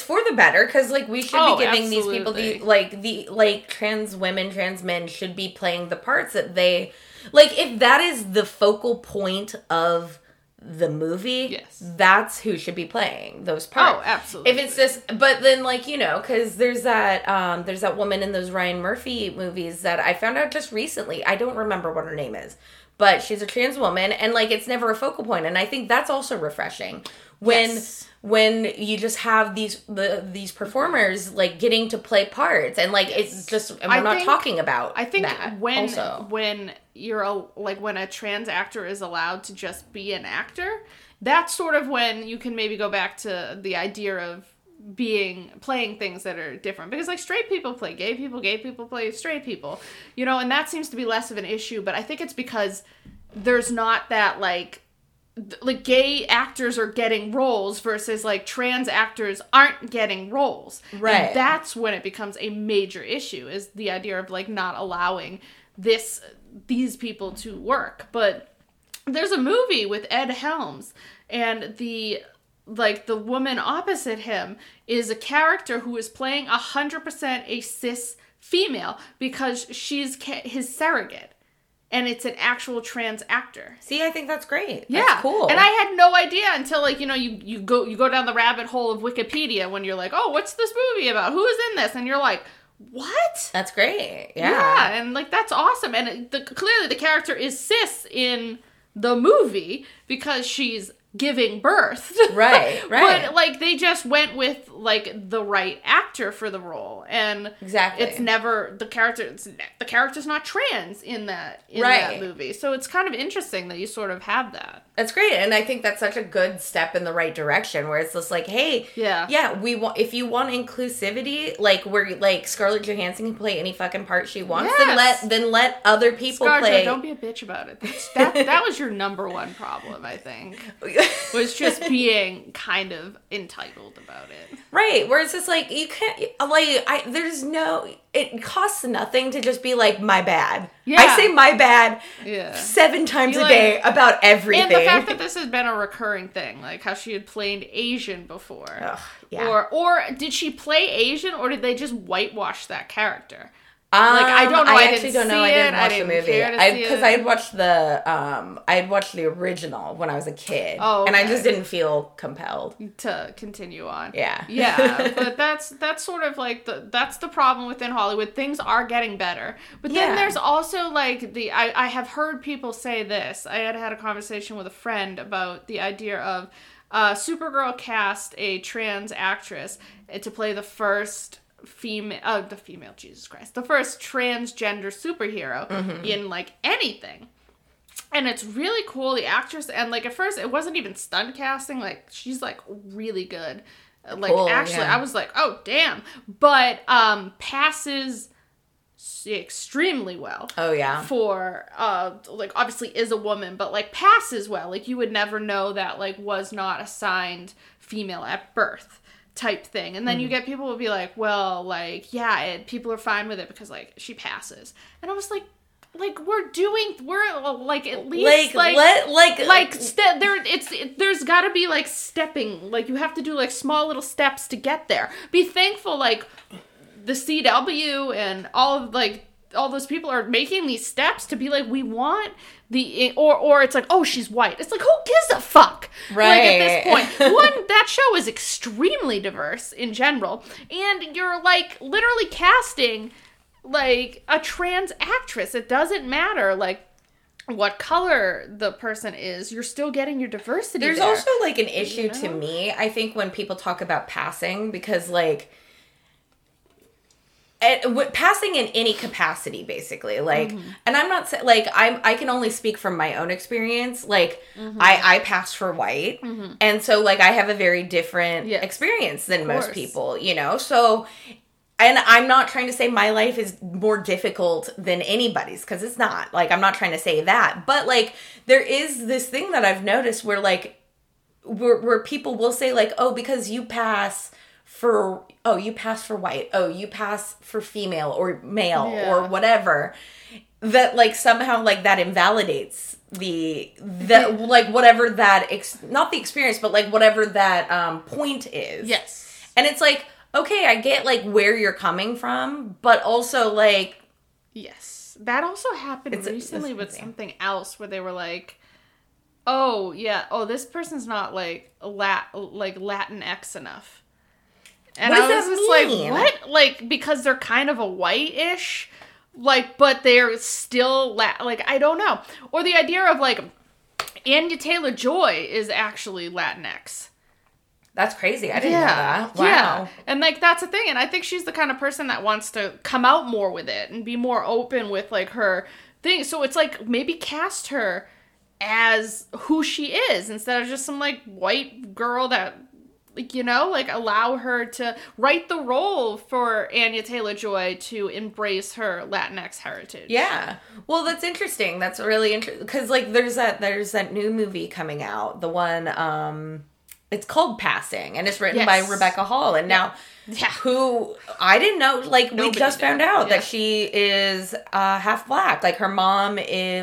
for the better, because like we should be giving these people the trans women, trans men should be playing the parts that they, like if that is the focal point of the movie, that's who should be playing those parts. Oh, absolutely. If it's just, but then like, you know, because there's that woman in those Ryan Murphy movies that I found out just recently, I don't remember what her name is, but she's a trans woman and like it's never a focal point, and I think that's also refreshing when you just have these performers like getting to play parts and like it's just, and I think when you're when a trans actor is allowed to just be an actor, that's sort of when you can maybe go back to the idea of playing things that are different, because like straight people play gay people play straight people, you know, and that seems to be less of an issue, but I think it's because there's not that like gay actors are getting roles versus like trans actors aren't getting roles, right? And that's when it becomes a major issue, is the idea of like not allowing these people to work. But there's a movie with Ed Helms, and the woman opposite him is a character who is playing 100% a cis female because she's his surrogate. And it's an actual trans actor. See, I think that's great. Yeah. That's cool. And I had no idea until, like, you know, you go down the rabbit hole of Wikipedia when you're like, oh, what's this movie about? Who is in this? And you're like, what? That's great. Yeah. And, like, that's awesome. And clearly the character is cis in the movie because she's giving birth. Right. But, like, they just went with, like, the right actor for the role. And it's never, the character's not trans in that movie. So it's kind of interesting that you sort of have that. That's great. And I think that's such a good step in the right direction, where it's just like, hey, if you want inclusivity, like, where, like, Scarlett Johansson can play any fucking part she wants, then let other people play. Don't be a bitch about it. That was your number one problem, I think. Was just being kind of entitled about it. Right, where it's just like, you can't, like, it costs nothing to just be like, my bad. Yeah. I say my bad 7 times a day about everything. And the fact that this has been a recurring thing, like how she had played Asian before. Ugh, yeah. Or did she play Asian, or did they just whitewash that character? Like, I don't know. I didn't watch the movie because I had watched the original when I was a kid, and I just didn't feel compelled to continue on. Yeah. But that's sort of like that's the problem within Hollywood. Things are getting better, but then there's also like I have heard people say this. I had a conversation with a friend about the idea of Supergirl cast a trans actress to play the first the first transgender superhero in like anything. And it's really cool, the actress, and, like, at first, it wasn't even stunt casting, like, she's, like, really good. Like, cool, actually, yeah. I was like, oh, damn. But, passes extremely well. Oh, yeah. For, like, obviously is a woman, but, like, passes well. Like, you would never know that, like, was not assigned female at birth type thing. And then you get people will be like, well, like, yeah, people are fine with it because, like, she passes. And I was like, there's got to be, like, stepping, like, you have to do, like, small little steps to get there. Be thankful, like, the CW and all those people are making these steps to be like, we want or it's like, oh, she's white. It's like, who gives a fuck? Right. Like, at this point. One, that show is extremely diverse in general, and you're, like, literally casting, like, a trans actress. It doesn't matter, like, what color the person is. You're still getting your diversity. There's also, like, an issue to me, I think, when people talk about passing, because, like, passing in any capacity, basically, like, and I'm not saying, like, I can only speak from my own experience, like, I passed for white, and so, like, I have a very different experience than most people, you know, so... And I'm not trying to say my life is more difficult than anybody's, because it's not. Like, I'm not trying to say that. But, like, there is this thing that I've noticed where, like, where people will say, like, oh, because you pass for, oh, you pass for white. Oh, you pass for female or male or whatever. That, like, somehow, like, that invalidates the like, whatever that, not the experience, but, like, whatever that point is. Yes. And it's like, okay, I get, like, where you're coming from, but also, like... Yes. That also happened recently with something else where they were like, oh, yeah, oh, this person's not, like, Latinx enough. And what does that mean? Like, what? Like, because they're kind of a white-ish, like, but they're still, like, I don't know. Or the idea of, like, Anya Taylor-Joy is actually Latinx. That's crazy. I didn't know that. Wow. Yeah. And, like, that's a thing. And I think she's the kind of person that wants to come out more with it and be more open with, like, her thing. So it's, like, maybe cast her as who she is instead of just some, like, white girl that, like, you know, like, allow her to write the role for Anya Taylor-Joy to embrace her Latinx heritage. Yeah. Well, that's interesting. That's really interesting. Because, like, there's that new movie coming out. The one, it's called Passing, and it's written by Rebecca Hall. And now, who I didn't know, like, nobody we just found out that she is half black. Like, her mom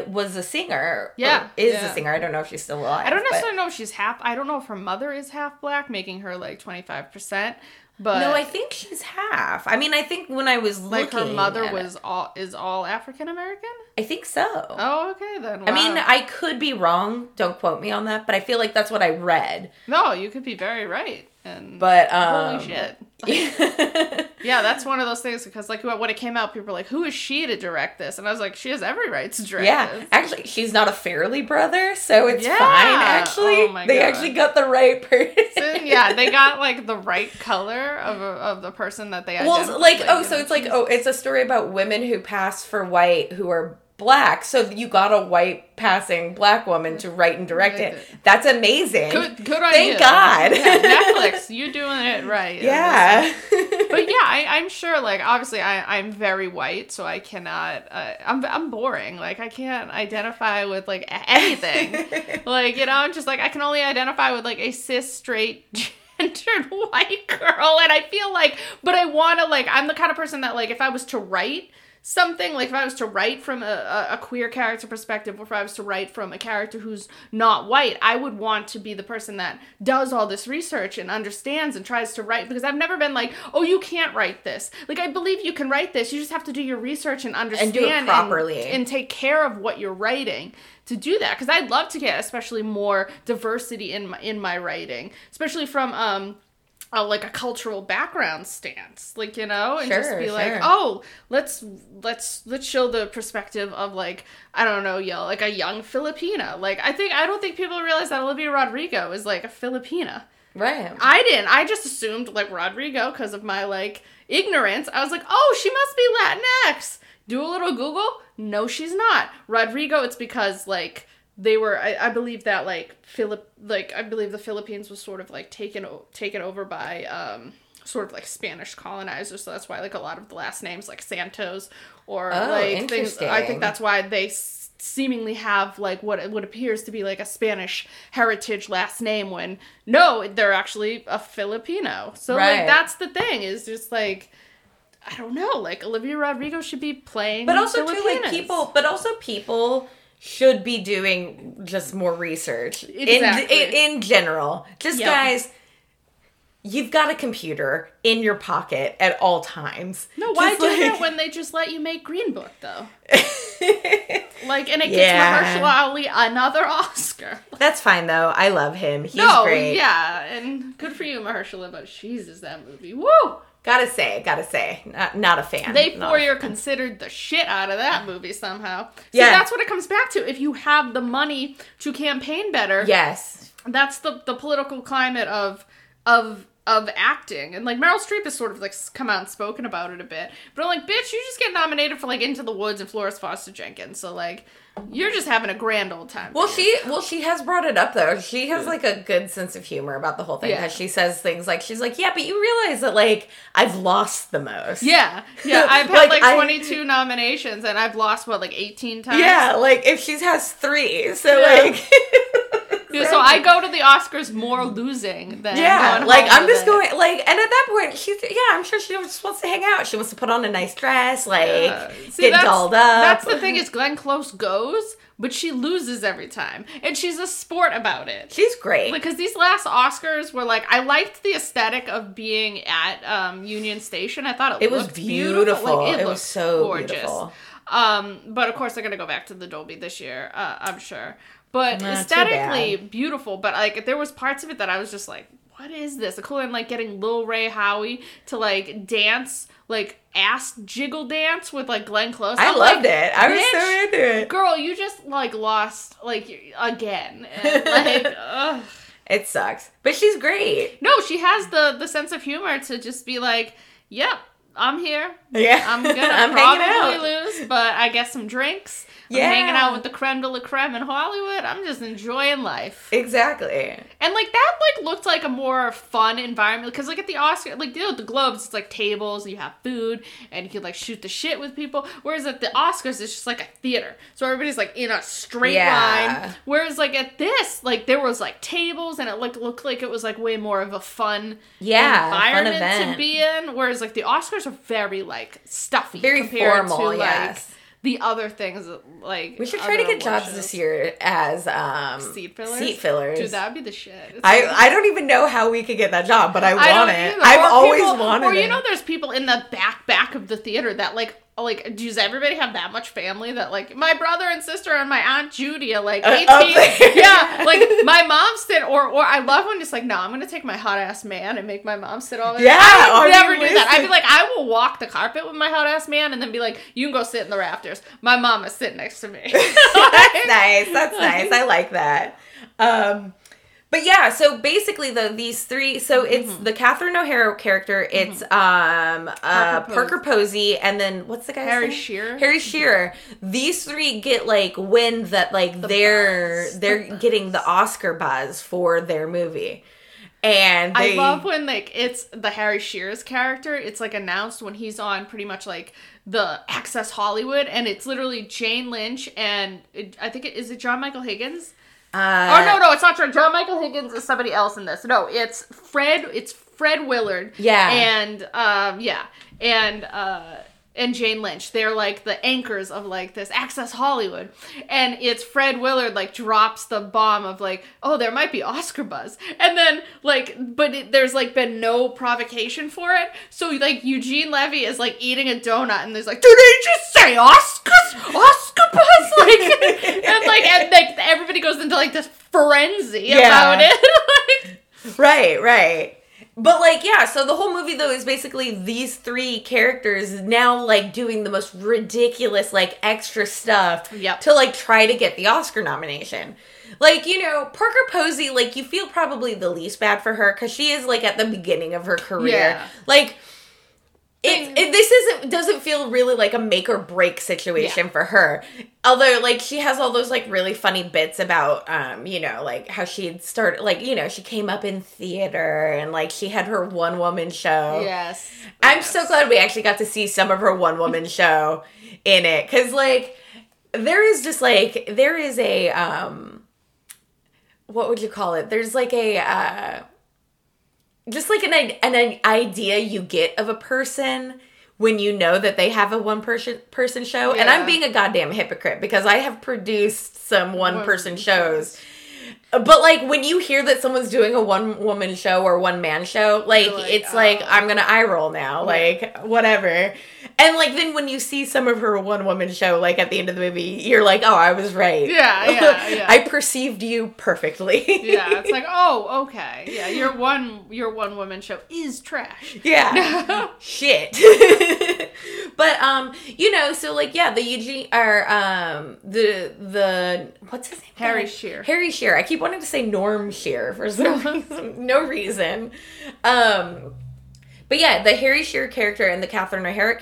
was a singer. Yeah. Is a singer. I don't know if she's still alive. I don't necessarily know if she's half. I don't know if her mother is half black, making her, like, 25%. But no, I think she's half. I mean, I think when I was looking, like, her mother is all African American? I think so. Oh, okay then. Wow. I mean, I could be wrong. Don't quote me on that, but I feel like that's what I read. No, you could be very right. And but holy shit. Yeah, that's one of those things because, like, when it came out, people were like, who is she to direct this? And I was like, she has every right to direct this. Actually, she's not a Farrelly brother, so it's fine, actually. Oh, they actually got the right person. Yeah, they got, like, the right color of the person that they identified. Well, like, oh, so it's like, oh, it's a story about women who pass for white who are black, so you got a white passing black woman to write and direct it. That's amazing. Good on you. Thank God. Yeah, Netflix, you doing it right. Yeah. But yeah, I'm sure, like, obviously I'm very white, so I cannot, I'm boring. Like, I can't identify with, like, anything. Like, you know, I'm just like, I can only identify with, like, a cis, straight, gendered white girl, and I feel like, but I want to, like, I'm the kind of person that, like, if I was to write something, like, if I was to write from a queer character perspective, or if I was to write from a character who's not white, I would want to be the person that does all this research and understands and tries to write, because I've never been like, oh, you can't write this. Like, I believe you can write this. You just have to do your research and understand and do it properly and take care of what you're writing to do that. Because I'd love to get especially more diversity in my writing, especially from like, a cultural background stance, like, you know, and just be like, oh, let's show the perspective of, like, I don't know, like, a young Filipina. Like, I don't think people realize that Olivia Rodrigo is, like, a Filipina. Right. I didn't. I just assumed, like, Rodrigo, because of my, like, ignorance. I was like, oh, she must be Latinx. Do a little Google. No, she's not. Rodrigo, it's because, like, they were, I believe that, like, I believe the Philippines was sort of, like, taken over by, sort of, like, Spanish colonizers, so that's why, like, a lot of the last names, like, Santos, or, like, things, I think that's why they seemingly have, like, what appears to be, like, a Spanish heritage last name, when, no, they're actually a Filipino. So, right. Like, that's the thing, is just, like, I don't know, like, Olivia Rodrigo should be playing But also, too, like, people should be doing just more research. Exactly. In general. Just, yep. Guys, you've got a computer in your pocket at all times. No, why do that when they just let you make Green Book, though? Like, and it gets Mahershala Ali another Oscar. That's fine, though. I love him. He's great. Yeah, and good for you, Mahershala, but Jesus, that movie. Woo! Gotta say. Not a fan. They For Your Considered the shit out of that movie somehow. Yeah. See, that's what it comes back to. If you have the money to campaign better. Yes. That's the political climate of acting. And, like, Meryl Streep has sort of, like, come out and spoken about it a bit. But I'm like, bitch, you just get nominated for, like, Into the Woods and Florence Foster Jenkins. So, like, you're just having a grand old time. Well, she has brought it up, though. She has, like, a good sense of humor about the whole thing. Because she says things like, she's like, yeah, but you realize that, like, I've lost the most. Yeah. Yeah, I've had, like 22 nominations, and I've lost, what, like, 18 times? Yeah, like, if she has 3. So, so I go to the Oscars more losing than going like, I'm just going, like, and at that point, I'm sure she just wants to hang out. She wants to put on a nice dress, like, get dolled up. That's the thing is Glenn Close goes, but she loses every time. And she's a sport about it. She's great. Because these last Oscars were, like, I liked the aesthetic of being at Union Station. I thought it looked beautiful. Like, it was so gorgeous. Beautiful. But, of course, they're going to go back to the Dolby this year, I'm sure. But aesthetically beautiful, but, like, there was parts of it that I was just like, what is this? Including, like, getting Lil Ray Howe to, like, dance, like, ass jiggle dance with, like, Glenn Close. I loved it. I was so into it. Girl, you just, like, lost, like, again. And, like, ugh. It sucks. But she's great. No, she has the sense of humor to just be like, yep, I'm here. Yeah. I'm going to probably lose, but I get some drinks. Yeah. I'm hanging out with the creme de la creme in Hollywood. I'm just enjoying life. Exactly. And, like, that, like, looked like a more fun environment. Because, like, at the Oscar, like, you know, the Globes, it's, like, tables, and you have food, and you can, like, shoot the shit with people. Whereas at the Oscars, it's just, like, a theater. So everybody's, like, in a straight line. Whereas, like, at this, like, there was, like, tables, and it, like, looked like it was, like, way more of a fun environment to be in. Whereas, like, the Oscars are very, like, stuffy. Very formal, like, the other things, like... We should try to get jobs this year as, seat fillers? Seat fillers. Dude, that would be the shit. I don't even know how we could get that job, but I want it. Either. I've always wanted it. Or, you know, there's people in the back of the theater that, like, does everybody have that much family that, like, my brother and sister and my Aunt Judy are, like, 18. Yeah, like, my mom sit, or I love when it's like, no, I'm going to take my hot-ass man and make my mom sit all the time. I would never do that. I'd be like, I will walk the carpet with my hot-ass man and then be like, you can go sit in the rafters. My mom is sitting next to me. That's nice. I like that. But yeah, so basically these three, so it's the Catherine O'Hara character, it's Parker Posey, and then what's the guy's name? Harry Shearer. Harry Shearer. These three get, like, wind that, like, they're getting the Oscar buzz for their movie. And I love when, like, it's the Harry Shearer's character, it's, like, announced when he's on pretty much, like, the Access Hollywood, and it's literally Jane Lynch and I think is it John Michael Higgins? No, it's not true. John Michael Higgins is somebody else in this. No, it's Fred Willard. Yeah. And, and Jane Lynch. They're, like, the anchors of, like, this Access Hollywood. And it's Fred Willard, like, drops the bomb of, like, oh, there might be Oscar buzz. And then, like, but there's, like, been no provocation for it. So, like, Eugene Levy is, like, eating a donut and there's, like, did they just say Oscars? Oscar buzz? Like, and everybody goes into, like, this frenzy about it. Like, right. But, like, yeah, so the whole movie, though, is basically these three characters now, like, doing the most ridiculous, like, extra stuff to, like, try to get the Oscar nomination. Like, you know, Parker Posey, like, you feel probably the least bad for her because she is, like, at the beginning of her career. Yeah. Like, This doesn't feel really like a make or break situation for her. Although, like, she has all those, like, really funny bits about, you know, like, how she'd started, like, you know, she came up in theater and, like, she had her one-woman show. Yes. I'm so glad we actually got to see some of her one-woman show in it. Because, like, there is just, like, there is a, what would you call it? There's, like, a, just like an idea you get of a person when you know that they have a one person show. Yeah. And I'm being a goddamn hypocrite because I have produced some one person shows. But, like, when you hear that someone's doing a one-woman show or one-man show, like it's like, I'm going to eye roll now. Yeah. Like, whatever. And, like, then when you see some of her one-woman show, like, at the end of the movie, you're like, oh, I was right. Yeah. I perceived you perfectly. Yeah, it's like, oh, okay. Yeah, your one-woman show is trash. Yeah. Shit. But, you know, so, like, yeah, the Eugene, or, the, what's his name? Harry Shearer. Harry Shearer. I keep wanting to say Norm Shearer for some reason. No reason. But yeah, the Harry Shearer character and the Catherine O'Hara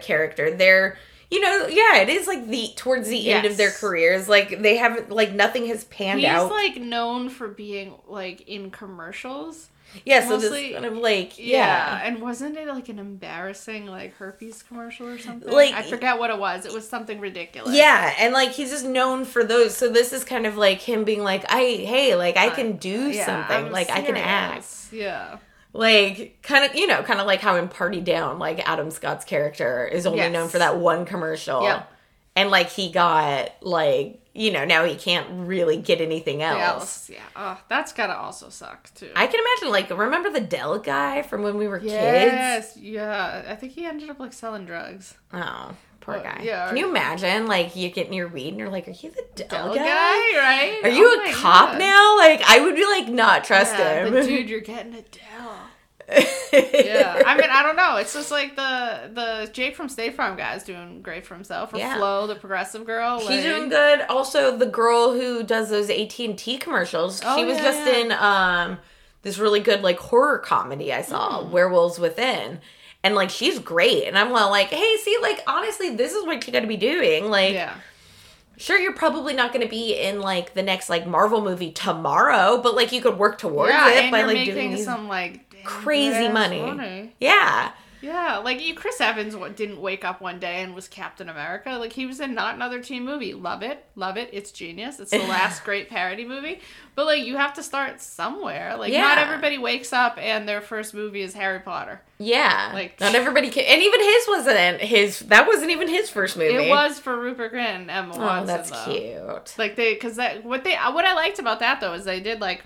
character, they're, you know, yeah, it is like towards the end of their careers. Like, they haven't, like, nothing has panned out. He's, like, known for being, like, in commercials. Yeah, so mostly, this kind of, like, yeah. And wasn't it, like, an embarrassing, like, herpes commercial or something? Like, I forget what it was. It was something ridiculous. Yeah, and, like, he's just known for those. So this is kind of, like, him being like, I can do something. I'm like, serious. I can act. Yeah. Like, kind of like how in Party Down, like, Adam Scott's character is only known for that one commercial. Yep. And, like, he got, like... You know, now he can't really get anything else. Yeah. Oh, that's gotta also suck, too. I can imagine, like, remember the Dell guy from when we were kids? Yes, yeah. I think he ended up, like, selling drugs. Oh, poor guy. Yeah. Can you imagine, like, you getting your weed and you're like, are you the Dell guy? Right? Are you a cop now? Like, I would be, like, not trust him. But, dude, you're getting a Dell. Yeah, I mean, I don't know. It's just like the Jake from State Farm guy is doing great for himself. Or Flo, the progressive girl. She's doing good. Also, the girl who does those AT&T commercials. Oh, she was just in this really good, like, horror comedy I saw, Werewolves Within. And, like, she's great. And I'm like, hey, see, like, honestly, this is what you got to be doing. Like, sure, you're probably not going to be in, like, the next, like, Marvel movie tomorrow. But, like, you could work towards it by, like, doing some, like, crazy money. Yeah, like, Chris Evans didn't wake up one day and was Captain America. Like, he was in Not Another Teen Movie. Love it, it's genius. It's the last great parody movie, but, like, you have to start somewhere. Like, not everybody wakes up and their first movie is Harry Potter. Like, not everybody can. And even that wasn't even his first movie. It was for Rupert Grint and Emma Watson. Oh, that's cute. Like, what I liked about that, though, is they did, like,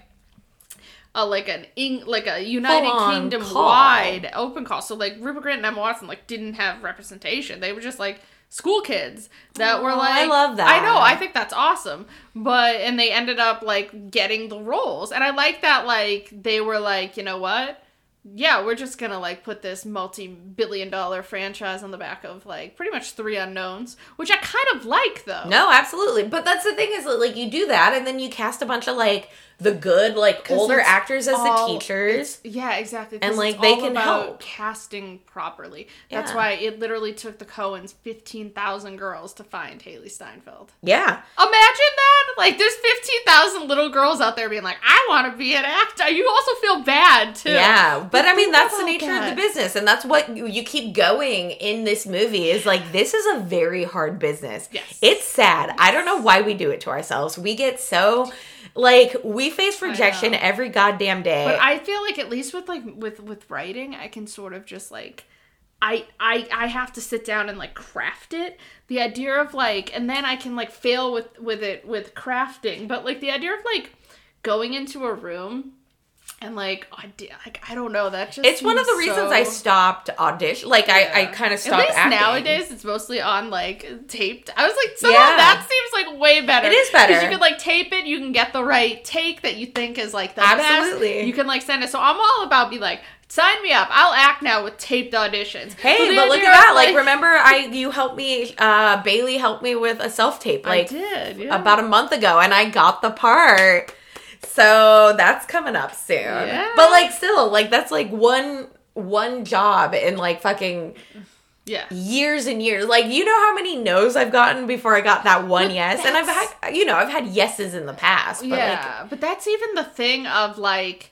a United Kingdom wide open call. So, like, Rupert Grint and Emma Watson, like, didn't have representation. They were just, like, school kids that were like, I love that. I know, I think that's awesome. But and they ended up, like, getting the roles. And I like that, like, they were like, you know what? Yeah, we're just gonna, like, put this multi-billion-dollar franchise on the back of, like, pretty much three unknowns, which I kind of like, though. No, absolutely. But that's the thing is that, like, you do that, and then you cast a bunch of, like, the good, like, older actors as the teachers. Yeah, exactly. And, like, they can help casting properly. That's why it literally took the Coens 15,000 girls to find Hailee Steinfeld. Yeah. Imagine that. Like, there's 15,000 little girls out there being like, I want to be an actor. You also feel bad, too. Yeah. But, I mean, that's the nature of the business, and that's what you keep going in this movie is, like, this is a very hard business. Yes. It's sad. Yes. I don't know why we do it to ourselves. We get so, like, we face rejection every goddamn day. But I feel like at least with, like, with writing, I can sort of just, like, I have to sit down and, like, craft it. The idea of, like, and then I can, like, fail with it, with crafting. But, like, the idea of, like, going into a room... And, like, I don't know, that just... It's one of the reasons I stopped audition. Like, I kind of stopped acting. At least nowadays, it's mostly on, like, taped. I was like, so that seems, like, way better. It is better. Because you can, like, tape it, you can get the right take that you think is, like, the absolutely best. You can, like, send it. So I'm all about be like... Sign me up. I'll act now with taped auditions. Hey, but look at that. Like, remember, you helped me, Bailey helped me with a self-tape. Like, I did, about a month ago, and I got the part. So that's coming up soon. Yeah. But, like, still, like, that's, like, one one job in like fucking years and years. Like, you know how many no's I've gotten before I got that one yes? And I've had yeses in the past. But but that's even the thing of like,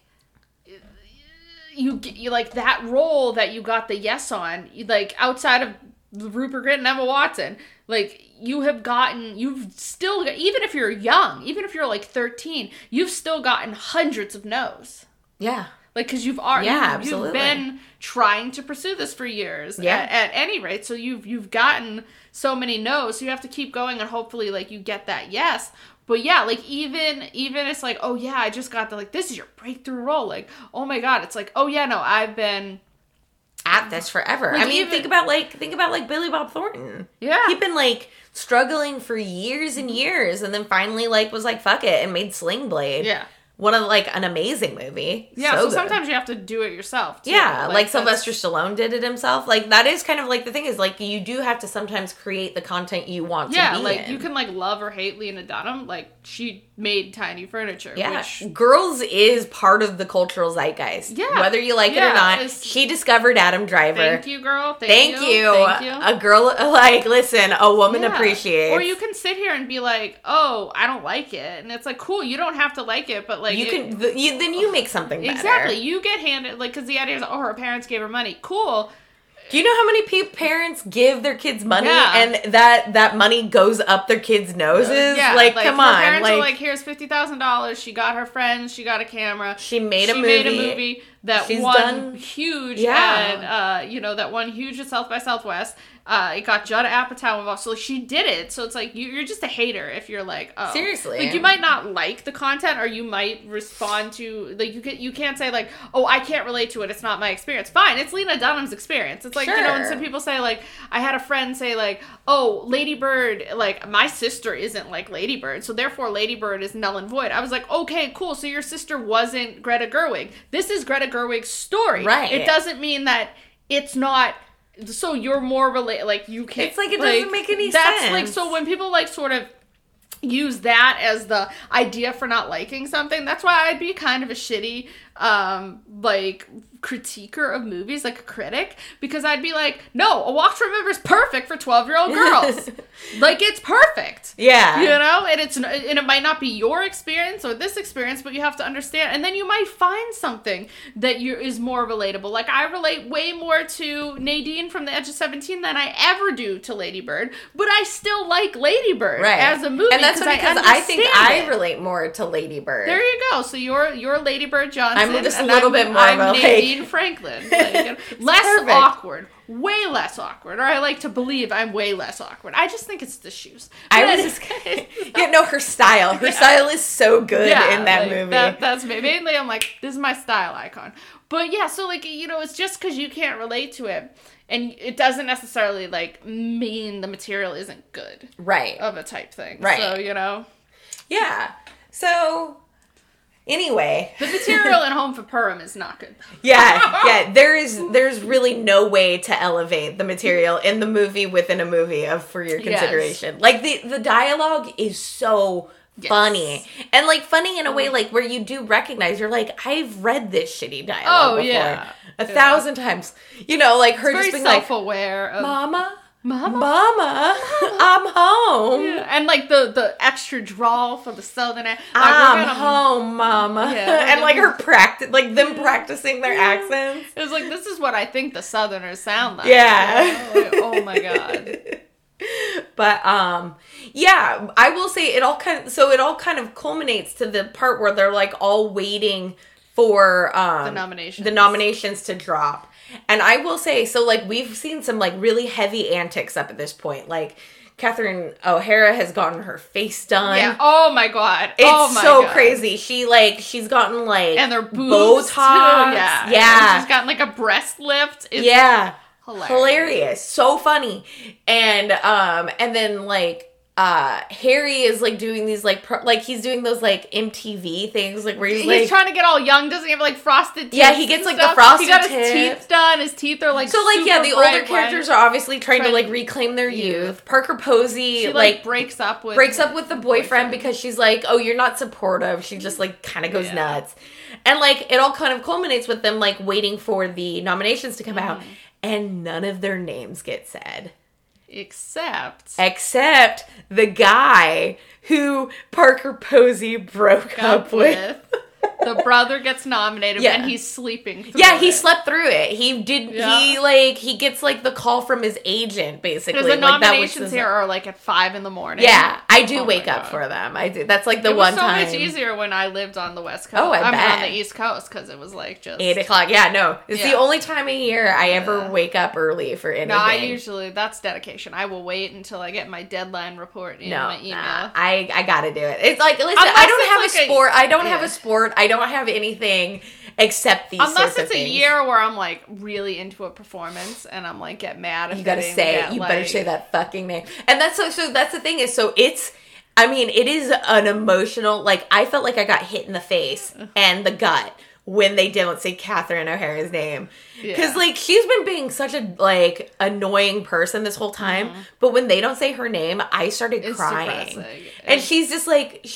you like that role that you got the yes on, you, like outside of Rupert Grint and Emma Watson, like even if you're young, even if you're like 13, you've still gotten hundreds of no's. Yeah. Like, because you've been trying to pursue this for years at any rate. So you've gotten so many no's, so you have to keep going and hopefully like you get that yes. But yeah, like even it's like, oh yeah, I just got the, like, this is your breakthrough role. Like, oh my God. It's like, oh yeah, no, I've been at this forever. Like, I mean, think about like Billy Bob Thornton. Yeah. He'd been like struggling for years and years, and then finally like was like, fuck it, and made Sling Blade. Yeah. One of, like, an amazing movie. Yeah, so sometimes you have to do it yourself, too. Yeah, like Sylvester Stallone did it himself. Like, that is kind of, like, the thing is, like, you do have to sometimes create the content you want to be in. You can, like, love or hate Lena Dunham. Like, she made Tiny Furniture. Yeah, Girls is part of the cultural zeitgeist. Yeah. Whether you like it or not, she discovered Adam Driver. Thank you, girl. Thank you. A girl, like, listen, a woman appreciates. Or you can sit here and be like, oh, I don't like it. And it's like, cool, you don't have to like it, but, like, then you make something better. Exactly. You get handed, like, because the idea is, oh, her parents gave her money. Cool. Do you know how many parents give their kids money and that money goes up their kids' noses? Yeah. Like, come on. Her parents are like, here's $50,000. She got her friends. She got a camera. She made a movie that won huge at, that won huge at South by Southwest. It got Judd Apatow involved. So, like, she did it. So, it's like, you're just a hater if you're like, oh. Seriously. Like, you might not like the content, or you might respond to, like, you can't say, like, oh, I can't relate to it. It's not my experience. Fine. It's Lena Dunham's experience. It's like, sure. You know, and some people say, like, I had a friend say, like, oh, Lady Bird, like, my sister isn't like Lady Bird. So, therefore, Lady Bird is null and void. I was like, okay, cool. So, your sister wasn't Greta Gerwig. This is Greta Gerwig's story. Right. It doesn't mean that it's not... So you're more related, like, you can't... It's like, it doesn't make any sense. That's, like, so when people, like, sort of use that as the idea for not liking something, that's why I'd be kind of a shitty, like, critiquer of movies, like a critic, because I'd be like, no, A Walk to Remember is perfect for 12-year-old girls. Like, it's perfect. Yeah. You know? And it might not be your experience or this experience, but you have to understand. And then you might find something that is more relatable. Like, I relate way more to Nadine from The Edge of 17 than I ever do to Lady Bird, but I still like Lady Bird as a movie. And that's because I think I relate more to Lady Bird. There you go. So you're Lady Bird Johnson. I'm just a little bit more Nadine Franklin. Like, way less awkward, or I like to believe I'm way less awkward. I just think it's the shoes. Her style. Her style is so good in that movie. That's mainly, I'm like, this is my style icon. But yeah, so like, you know, it's just because you can't relate to it, and it doesn't necessarily like mean the material isn't good. Right. Of a type thing. Right. So, you know. Yeah. So... Anyway. The material in Home for Purim is not good. Yeah. There's really no way to elevate the material in the movie within a movie of For Your Consideration. Yes. Like, the dialogue is so funny. And, like, funny in a way, like, where you do recognize, you're like, I've read this shitty dialogue before. A thousand times. You know, like, her just being like, self-aware of... Mama, I'm home. Yeah. And like the extra drawl for the southern accent. Like, I'm home, Mama. Yeah, and like her them practicing their accents. It was like, this is what I think the Southerners sound like. Yeah. You know? Like, oh my God. But I will say it all kind of culminates to the part where they're like all waiting for the nominations to drop. And I will say, so, like, we've seen some, like, really heavy antics up at this point. Like, Catherine O'Hara has gotten her face done. Yeah. Oh, my God. It's so crazy. She, like, she's gotten, like, and their boobs Botox. Too. Yeah. Yeah. She's gotten, like, a breast lift. It's hilarious. So funny. And then, like, Harry is, like, doing these, like, he's doing those, like, MTV things, like, where he's trying to get all young, doesn't he have, like, frosted tips? Yeah, he gets, like, the frosted tips. He got his teeth done, his teeth are, like, so, like, super the older characters are obviously trying to, like, reclaim their youth. Parker Posey, she, like, breaks up with the boyfriend because she's, like, oh, you're not supportive. She just, like, kind of goes nuts. And, like, it all kind of culminates with them, like, waiting for the nominations to come out. And none of their names get said. Except the guy who Parker Posey broke up with. The brother gets nominated when he's sleeping through it. He slept through it. He gets, like, the call from his agent, basically. Because the nominations here are, like, at 5 in the morning. Yeah, I do wake up for them. I do. That's, like, the one time. It was so much easier when I lived on the West Coast. Oh, I bet. On the East Coast, because it was, like, just 8 o'clock. Yeah, no. It's the only time of year I ever wake up early for anything. No, that's dedication. I will wait until I get my deadline report in my email. I gotta do it. It's, like, listen, I don't have a sport. I don't have anything except these sorts of things. Unless it's a year where I'm, like, really into a performance and I'm, like, get mad if you gotta say it. You better say that fucking name. And that's so that's the thing is, so it's, I mean, it is an emotional, like, I felt like I got hit in the face and the gut when they didn't say Catherine O'Hara's name. Because, like, she's been being such a, like, annoying person this whole time. Mm-hmm. But when they don't say her name, I started crying. Depressing. And she's just, like,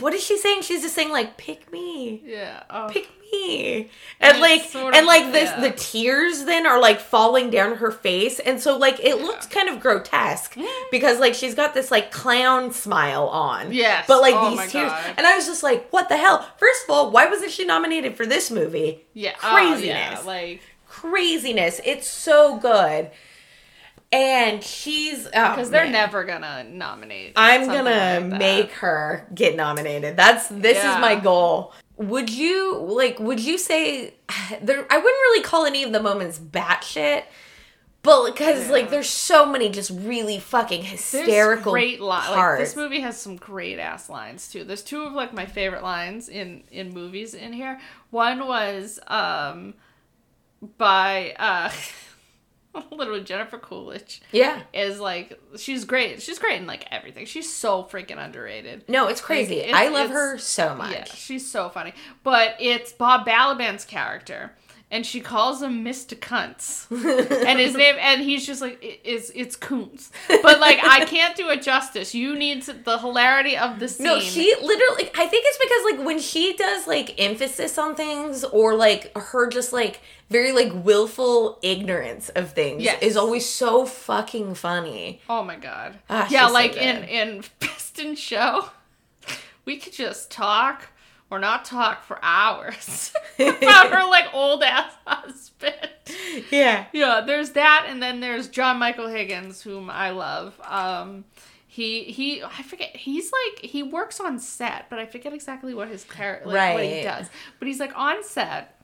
what is she saying? She's just saying, like, pick me. Yeah. Oh. Pick me. And, like, the tears then are, like, falling down her face. And so, like, it looks kind of grotesque. Because, like, she's got this, like, clown smile on. Yes. But, like, these tears. God. And I was just like, what the hell? First of all, why wasn't she nominated for this movie? Yeah. Craziness. Oh, yeah. Like, craziness. It's so good. And she's... Because they're never going to nominate. I'm going to make her get nominated. This is my goal. Would you say... I wouldn't really call any of the moments batshit, but because, like, there's so many just really fucking hysterical parts. Like, this movie has some great-ass lines, too. There's two of, like, my favorite lines in movies in here. One was... by literally Jennifer Coolidge. Yeah. Is like she's great. She's great in like everything. She's so freaking underrated. No, it's crazy. Like, I love her so much. Yeah, she's so funny. But it's Bob Balaban's character. And she calls him Mr. Kuntz. And his name, and he's just like, it's Kuntz. But, like, I can't do it justice. You need the hilarity of the scene. No, she literally, I think it's because, like, when she does, like, emphasis on things or, like, her just, like, very, like, willful ignorance of things is always so fucking funny. Oh, my God. Yeah, like, so in Best in Show, we could just talk. Or not talk for hours about her, like, old-ass husband. Yeah. Yeah, there's that, and then there's John Michael Higgins, whom I love. I forget, he's, like, he works on set, but I forget exactly what his character, like, what he does. But he's, like, on set,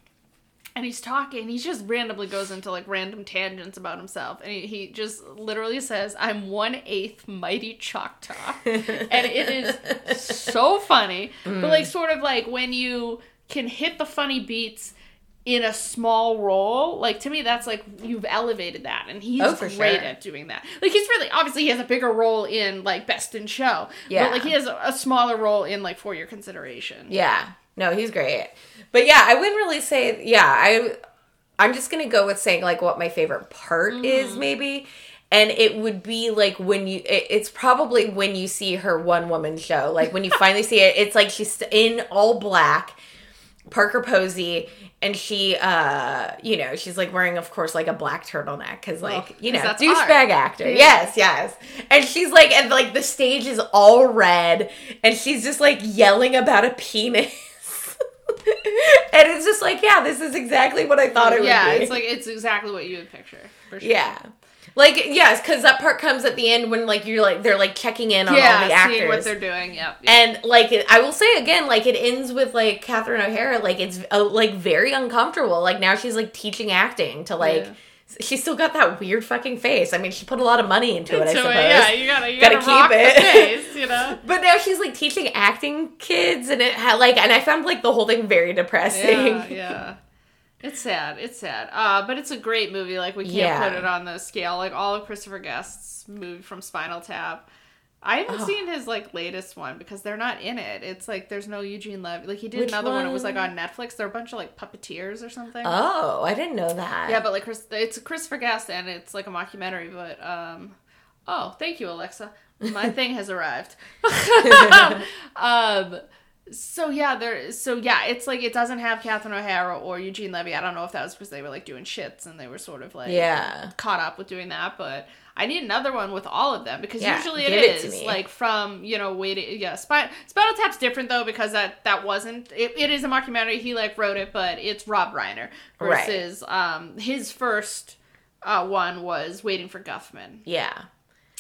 and he's talking, and he just randomly goes into, like, random tangents about himself. And he just literally says, I'm 1/8 mighty Choctaw. And it is so funny. But, like, sort of like when you can hit the funny beats in a small role, like, to me, that's, like, you've elevated that. And he's great at doing that. Like, he's really, obviously, he has a bigger role in, like, Best in Show. Yeah. But, like, he has a smaller role in, like, For Your Consideration. Yeah. No, he's great. But yeah, I wouldn't really say, I'm just going to go with saying, like, what my favorite part is, maybe. And it would be, like, it's probably when you see her one-woman show. Like, when you finally see it, it's like she's in all black, Parker Posey, and she, she's, like, wearing, of course, like, a black turtleneck, because, like, douchebag actor. Yes. And she's, like, and, like, the stage is all red, and she's just, like, yelling about a penis. And it's just like, this is exactly what I thought it would be. Yeah, it's like, it's exactly what you would picture, for sure. Yeah. Like, yes, because that part comes at the end when, like, you're, like, they're, like, checking in on all the actors. Yeah, seeing what they're doing, yep. And, like, I will say again, like, it ends with, like, Catherine O'Hara, like, it's, like, very uncomfortable. Like, now she's, like, teaching acting to, like... Yeah. She's still got that weird fucking face. I mean, she put a lot of money into it, I suppose. Yeah, you gotta rock keep it. The face, you know? But now she's, like, teaching acting kids, and it had, like, and I found, like, the whole thing very depressing. Yeah. It's sad. But it's a great movie. Like, we can't put it on the scale. Like, all of Christopher Guest's movie from Spinal Tap. I haven't seen his, like, latest one because they're not in it. It's, like, there's no Eugene Levy. Like, he did another one. It was, like, on Netflix. They're a bunch of, like, puppeteers or something. Oh, I didn't know that. Yeah, but, like, it's Christopher Guest, and it's, like, a mockumentary, but, thank you, Alexa. My thing has arrived. So yeah, it's like it doesn't have Catherine O'Hara or Eugene Levy. I don't know if that was because they were like doing Shits and they were sort of like caught up with doing that. But I need another one with all of them because usually it is like from Waiting. Yeah, Spinal Tap's different though because that wasn't it. It is a mockumentary. He like wrote it, but it's Rob Reiner versus his first one was Waiting for Guffman. Yeah,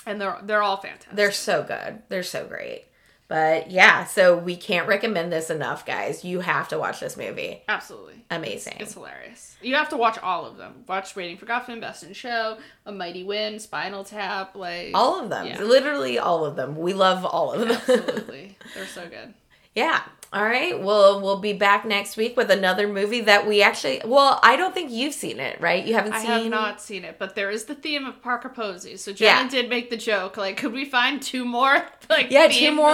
and they're all fantastic. They're so good. They're so great. But yeah, so we can't recommend this enough, guys. You have to watch this movie. Absolutely. Amazing. It's hilarious. You have to watch all of them. Watch Waiting for Guffman, Best in Show, A Mighty Wind, Spinal Tap, like... all of them. Yeah. Literally all of them. We love all of them. Absolutely. They're so good. Yeah. All right. Well, we'll be back next week with another movie that we actually... well, I don't think you've seen it, right? You haven't seen... I have not seen it, but there is the theme of Parker Posey. So Jenna did make the joke, like, could we find two more? Like, two more.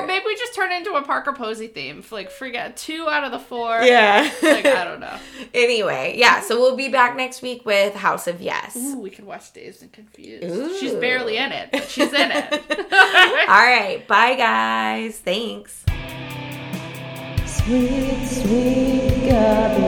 Or maybe we just turn it into a Parker Posey theme. Like, forget 2 out of the 4. Yeah. Like, I don't know. Anyway, yeah. So we'll be back next week with House of Yes. Ooh, we can watch Dazed and Confused. Ooh. She's barely in it, but she's in it. All right. Bye, guys. Thanks. Sweet, sweet God.